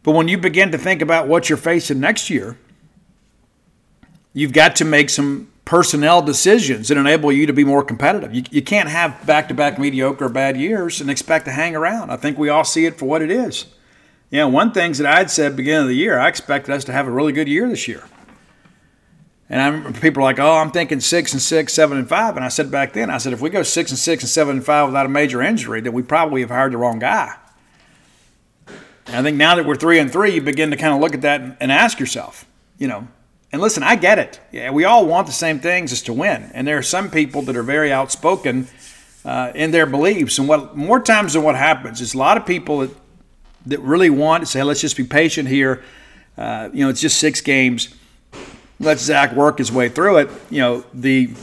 But when you begin to think about what you're facing next year, you've got to make some personnel decisions that enable you to be more competitive. You can't have back-to-back mediocre bad years and expect to hang around. I think we all see it for what it is. you know, one thing that I'd said at the beginning of the year, I expected us to have a really good year this year. And I remember people are like, oh, I'm thinking 6-6, 7-5. And I said back then, I said, if we go 6-6 and 7-5 without a major injury, then we probably have hired the wrong guy. And I think now that we're 3-3, you begin to kind of look at that and ask yourself, you know. And listen, I get it. Yeah, we all want the same things, is to win. And there are some people that are very outspoken in their beliefs. And what more times than what happens is a lot of people that really want to say, let's just be patient here. You know, it's just 6 games. Let Zach work his way through it. You know, the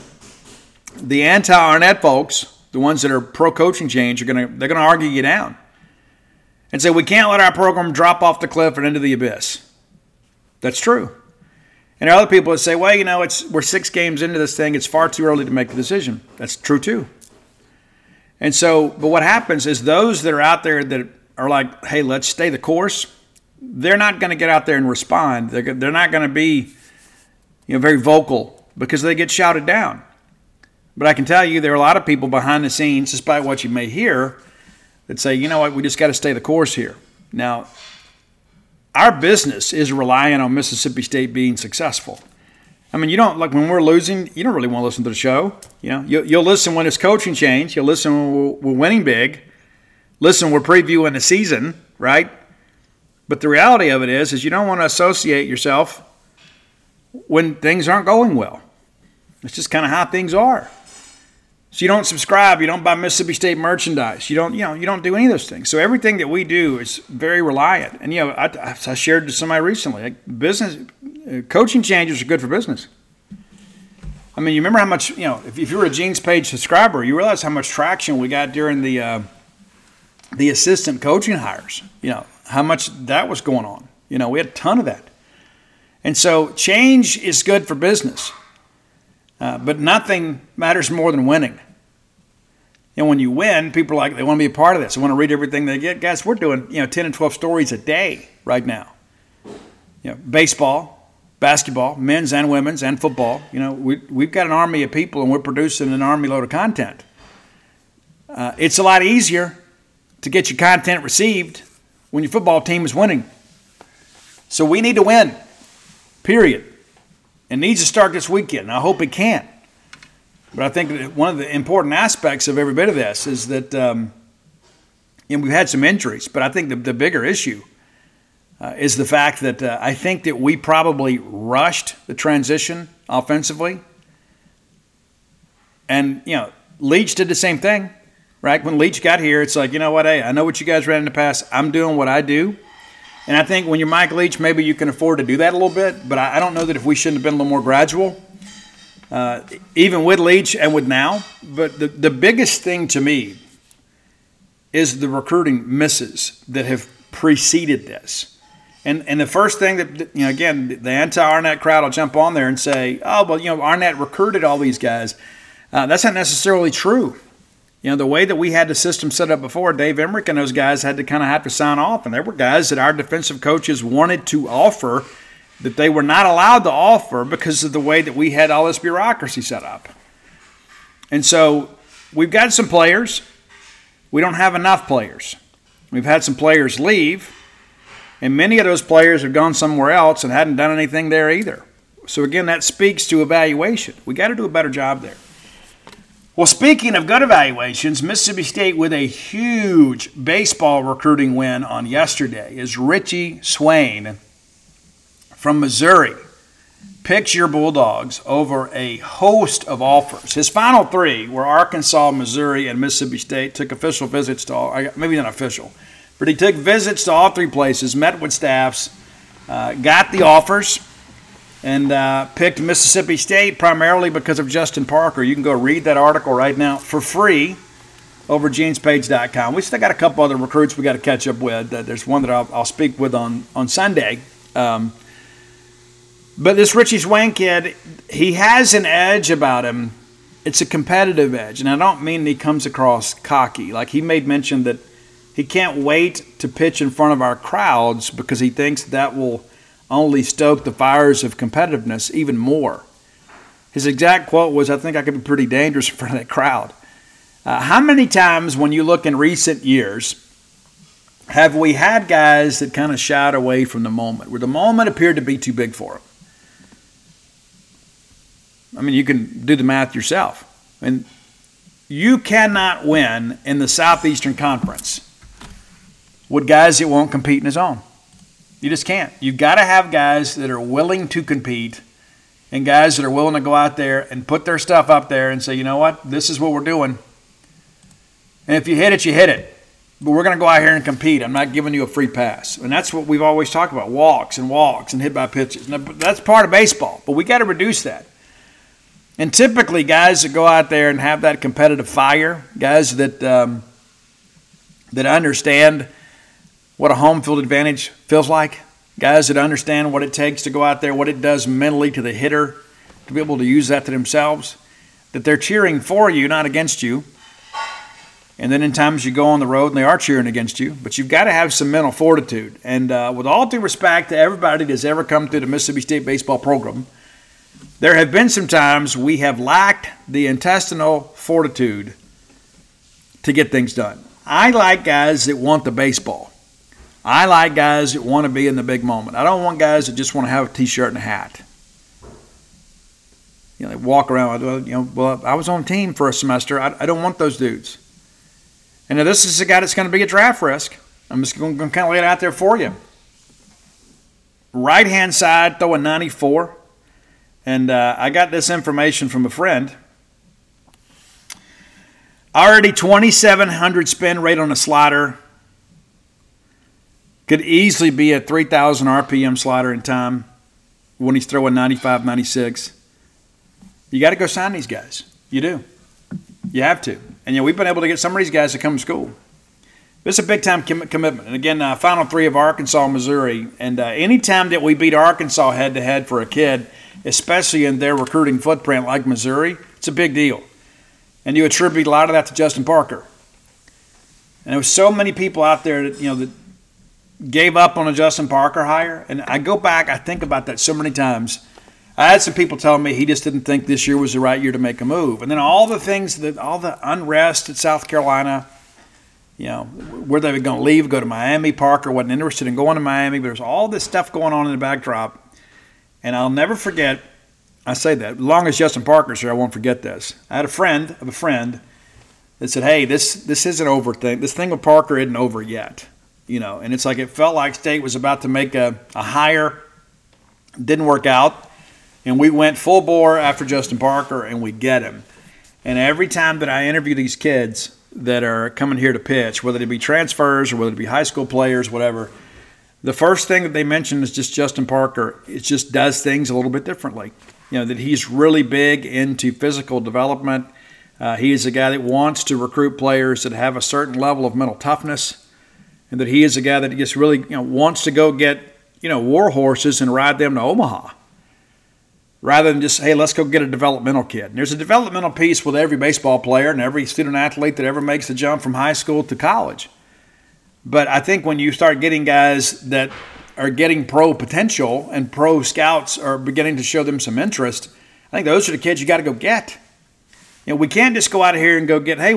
anti-Arnett folks, the ones that are pro-coaching change, they're gonna argue you down and say we can't let our program drop off the cliff and into the abyss. That's true. And there are other people that say, well, you know, we're 6 games into this thing. It's far too early to make a decision. That's true too. And so, but what happens is those that are out there that are like, hey, let's stay the course. They're not going to get out there and respond. They're not going to be, you know, very vocal because they get shouted down. But I can tell you there are a lot of people behind the scenes, despite what you may hear, that say, you know what, we just got to stay the course here. Now, our business is relying on Mississippi State being successful. I mean, you don't, like when we're losing, you don't really want to listen to the show. You know, you'll listen when it's coaching change. You'll listen when we're winning big. Listen, we're previewing the season, right? But the reality of it is you don't want to associate yourself when things aren't going well. It's just kind of how things are. So you don't subscribe, you don't buy Mississippi State merchandise, you don't do any of those things. So everything that we do is very reliant. And you know, I shared to somebody recently, like business coaching changes are good for business. I mean, you remember how much, you know, if you were a Gene's Page subscriber, you realize how much traction we got during the assistant coaching hires. You know how much that was going on. You know, we had a ton of that. And so change is good for business, but nothing matters more than winning. And when you win, people are like, they want to be a part of this. They want to read everything they get. Guys, we're doing 10 and 12 stories a day right now. You know, baseball, basketball, men's and women's, and football. You know, we've got an army of people, and we're producing an army load of content. It's a lot easier to get your content received when your football team is winning. So we need to win. Period. It needs to start this weekend. I hope it can. But I think that one of the important aspects of every bit of this is that and we've had some injuries, but I think the bigger issue is the fact that I think that we probably rushed the transition offensively. And, you know, Leach did the same thing, right? When Leach got here, it's like, you know what, hey, I know what you guys ran in the past. I'm doing what I do. And I think when you're Mike Leach, maybe you can afford to do that a little bit. But I don't know that if we shouldn't have been a little more gradual, even with Leach and with now. But the biggest thing to me is the recruiting misses that have preceded this. And the first thing that, you know, again, the anti-Arnett crowd will jump on there and say, oh, well, you know, Arnett recruited all these guys. That's not necessarily true. You know, the way that we had the system set up before, Dave Emmerich and those guys had to kind of have to sign off. And there were guys that our defensive coaches wanted to offer that they were not allowed to offer because of the way that we had all this bureaucracy set up. And so we've got some players. We don't have enough players. We've had some players leave, and many of those players have gone somewhere else and hadn't done anything there either. So, again, that speaks to evaluation. We got to do a better job there. Well, speaking of good evaluations, Mississippi State with a huge baseball recruiting win on yesterday is Richie Swain from Missouri. Picks your Bulldogs over a host of offers. His final 3 were Arkansas, Missouri, and Mississippi State. Took official visits to all, maybe not official, but he took visits to all 3 places, met with staffs, got the offers. And picked Mississippi State primarily because of Justin Parker. You can go read that article right now for free over JeansPage.com. We still got a couple other recruits we got to catch up with. There's one that I'll speak with on Sunday. But this Richie Swain kid, he has an edge about him. It's a competitive edge. And I don't mean he comes across cocky. Like he made mention that he can't wait to pitch in front of our crowds because he thinks that will only stoke the fires of competitiveness even more. His exact quote was, I think I could be pretty dangerous in front of that crowd. How many times when you look in recent years have we had guys that kind of shied away from the moment, where the moment appeared to be too big for them? I mean, you can do the math yourself. I mean, you cannot win in the Southeastern Conference with guys that won't compete in his own. You just can't. You've got to have guys that are willing to compete and guys that are willing to go out there and put their stuff up there and say, you know what, this is what we're doing. And if you hit it, you hit it. But we're going to go out here and compete. I'm not giving you a free pass. And that's what we've always talked about, walks and hit by pitches. Now, that's part of baseball, but we got to reduce that. And typically guys that go out there and have that competitive fire, guys that that understand what a home field advantage feels like, guys that understand what it takes to go out there, what it does mentally to the hitter, to be able to use that to themselves, that they're cheering for you, not against you. And then in times you go on the road and they are cheering against you, but you've got to have some mental fortitude. And with all due respect to everybody that's ever come through the Mississippi State baseball program, there have been some times we have lacked the intestinal fortitude to get things done. I like guys that want the baseball. I like guys that want to be in the big moment. I don't want guys that just want to have a T-shirt and a hat. You know, they walk around, well, I was on team for a semester. I don't want those dudes. And now this is a guy that's going to be a draft risk. I'm just going to kind of lay it out there for you. Right-hand side, throwing 94. And I got this information from a friend. Already 2,700 spin rate on a slider. Could easily be a 3,000 RPM slider in time when he's throwing 95, 96. You got to go sign these guys. You do. You have to. And, we've been able to get some of these guys to come to school. It's a big-time commitment. And, again, Final Three of Arkansas, Missouri. And any time that we beat Arkansas head-to-head for a kid, especially in their recruiting footprint like Missouri, it's a big deal. And you attribute a lot of that to Justin Parker. And there were so many people out there that, that gave up on a Justin Parker hire. And I go back, I think about that so many times. I had some people telling me he just didn't think this year was the right year to make a move. And then all the unrest at South Carolina, where they were going to leave, go to Miami. Parker wasn't interested in going to Miami, but there's all this stuff going on in the backdrop. And I'll never forget, I say that, as long as Justin Parker's here, I won't forget this. I had a friend of a friend that said, hey, this isn't over thing. This thing with Parker isn't over yet. And it's like it felt like State was about to make a hire. Didn't work out. And we went full bore after Justin Parker, and we get him. And every time that I interview these kids that are coming here to pitch, whether it be transfers or whether it be high school players, whatever, the first thing that they mention is just Justin Parker. It just does things a little bit differently. That he's really big into physical development. He is a guy that wants to recruit players that have a certain level of mental toughness, and that he is a guy that just really wants to go get war horses and ride them to Omaha rather than just, hey, let's go get a developmental kid. And there's a developmental piece with every baseball player and every student athlete that ever makes the jump from high school to college. But I think when you start getting guys that are getting pro potential and pro scouts are beginning to show them some interest, I think those are the kids you got to go get. We can't just go out of here and go get, hey,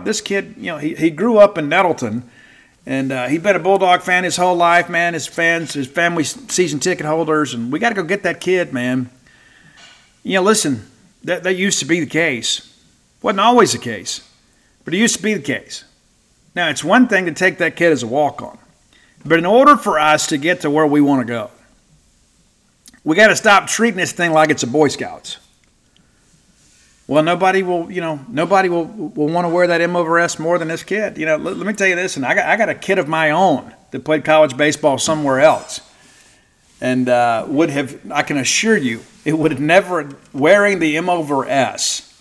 this kid, he grew up in Nettleton, and he'd been a Bulldog fan his whole life, man. His fans, his family's season ticket holders, and we got to go get that kid, man. Listen, that used to be the case. Wasn't always the case, but it used to be the case. Now, it's one thing to take that kid as a walk-on. But in order for us to get to where we want to go, we got to stop treating this thing like it's a Boy Scouts. Well, nobody will want to wear that M over S more than this kid. Let me tell you this, and I got a kid of my own that played college baseball somewhere else. And I can assure you, it would have never, wearing the M over S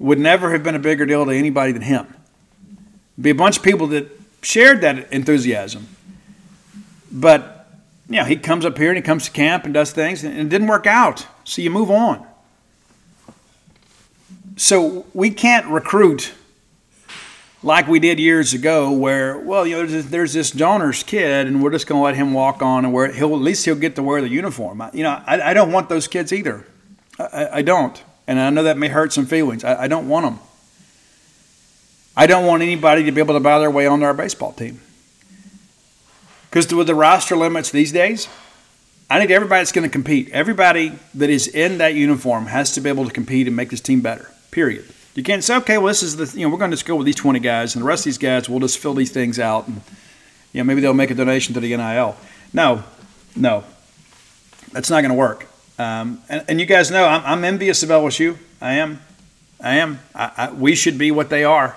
would never have been a bigger deal to anybody than him. Be a bunch of people that shared that enthusiasm. But, he comes up here and he comes to camp and does things, and it didn't work out. So you move on. So we can't recruit like we did years ago where, there's this Donner's kid, and we're just going to let him walk on, and where he'll get to wear the uniform. I don't want those kids either. I don't. And I know that may hurt some feelings. I don't want them. I don't want anybody to be able to buy their way onto our baseball team. Because with the roster limits these days, I think everybody that's going to compete, everybody that is in that uniform has to be able to compete and make this team better, period. You can't say, okay, well, this is the, you know, we're going to just go with these 20 guys, and the rest of these guys, we'll just fill these things out, and, you know, maybe they'll make a donation to the NIL. No, that's not going to work. And you guys know I'm envious of LSU. I am. We should be what they are.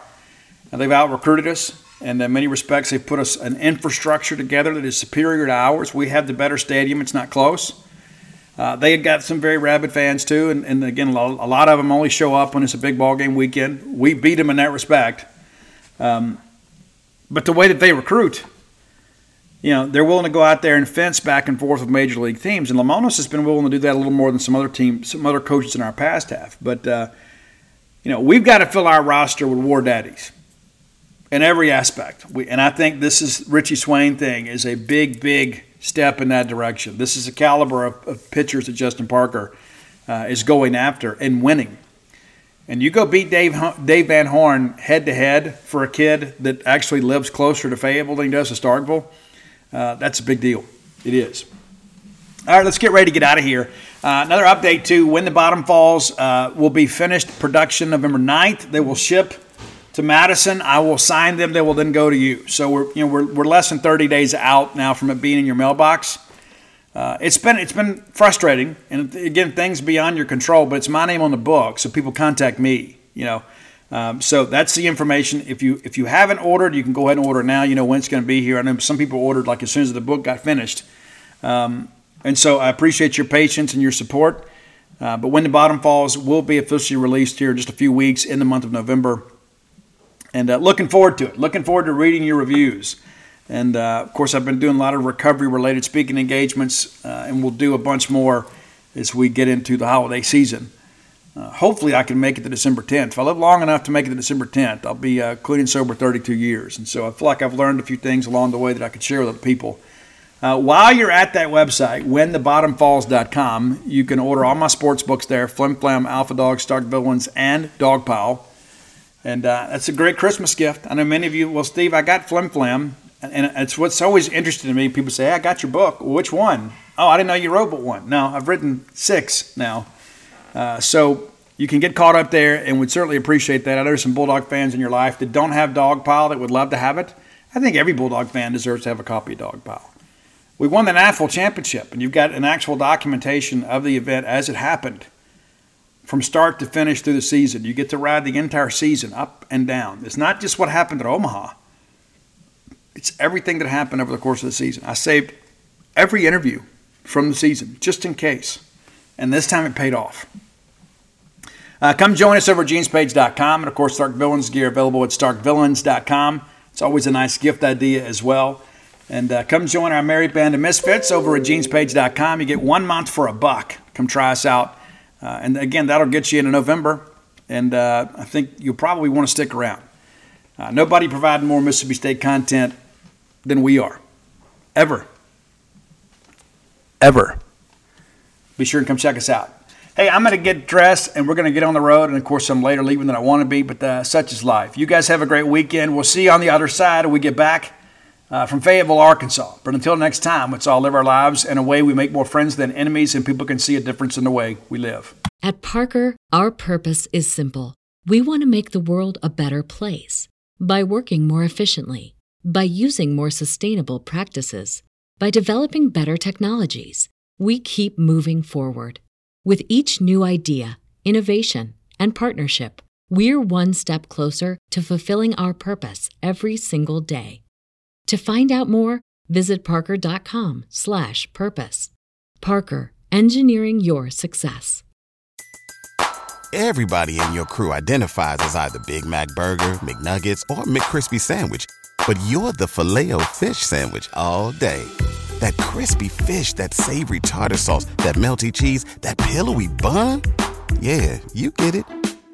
And they've out-recruited us, and in many respects, they've put us an infrastructure together that is superior to ours. We have the better stadium. It's not close. They had got some very rabid fans, too, and again, a lot of them only show up when it's a big ball game weekend. We beat them in that respect. But the way that they recruit, you know, they're willing to go out there and fence back and forth with major league teams, and Lamonis has been willing to do that a little more than some other coaches in our past have. But, you know, we've got to fill our roster with war daddies in every aspect. And I think this is Richie Swain thing is a big, big step in that direction. This is a caliber of pitchers that Justin Parker is going after and winning. And you go beat Dave Van Horn head-to-head for a kid that actually lives closer to Fayetteville than he does to Starkville, that's a big deal. It is. All right, let's get ready to get out of here. Another update, too. When the Bottom Falls will be finished production November 9th. They will ship to Madison. I will sign them. They will then go to you. So we're less than 30 days out now from it being in your mailbox. It's been frustrating, and again, things beyond your control. But it's my name on the book, so people contact me. You know, so that's the information. If you haven't ordered, you can go ahead and order now. You know when it's going to be here. I know some people ordered like as soon as the book got finished, and so I appreciate your patience and your support. But When the Bottom Falls will be officially released here in just a few weeks in the month of November. And looking forward to it. Looking forward to reading your reviews. And, of course, I've been doing a lot of recovery-related speaking engagements, and we'll do a bunch more as we get into the holiday season. Hopefully I can make it to December 10th. If I live long enough to make it to December 10th, I'll be clean and sober 32 years. And so I feel like I've learned a few things along the way that I could share with other people. While you're at that website, whenthebottomfalls.com, you can order all my sports books there, Flim Flam, Alpha Dog, Stark Villains, and Dog Pile. And that's a great Christmas gift. I know many of you, well, Steve, I got Flim Flam. And it's what's always interesting to me. People say, hey, I got your book. Well, which one? Oh, I didn't know you wrote but one. No, I've written 6 now. So you can get caught up there and would certainly appreciate that. I know there's some Bulldog fans in your life that don't have Dog Pile that would love to have it. I think every Bulldog fan deserves to have a copy of Dog Pile. We won the NAFL championship, and you've got an actual documentation of the event as it happened. From start to finish through the season, you get to ride the entire season up and down. It's not just what happened at Omaha. It's everything that happened over the course of the season. I saved every interview from the season, just in case. And this time it paid off. Come join us over at jeanspage.com. And, of course, Stark Villains gear available at starkvillains.com. It's always a nice gift idea as well. And come join our merry band of misfits over at jeanspage.com. You get 1 month for $1. Come try us out. And, again, that'll get you into November, and I think you'll probably want to stick around. Nobody providing more Mississippi State content than we are, ever. Be sure and come check us out. Hey, I'm going to get dressed, and we're going to get on the road, and, of course, I'm later leaving than I want to be, but such is life. You guys have a great weekend. We'll see you on the other side when we get back from Fayetteville, Arkansas. But until next time, let's all live our lives in a way we make more friends than enemies, and people can see a difference in the way we live. At Parker, our purpose is simple. We want to make the world a better place. By working more efficiently, by using more sustainable practices, by developing better technologies, we keep moving forward. With each new idea, innovation, and partnership, we're one step closer to fulfilling our purpose every single day. To find out more, visit parker.com/purpose. Parker, engineering your success. Everybody in your crew identifies as either Big Mac Burger, McNuggets, or McCrispy Sandwich. But you're the Filet-O-Fish Sandwich all day. That crispy fish, that savory tartar sauce, that melty cheese, that pillowy bun. Yeah, you get it.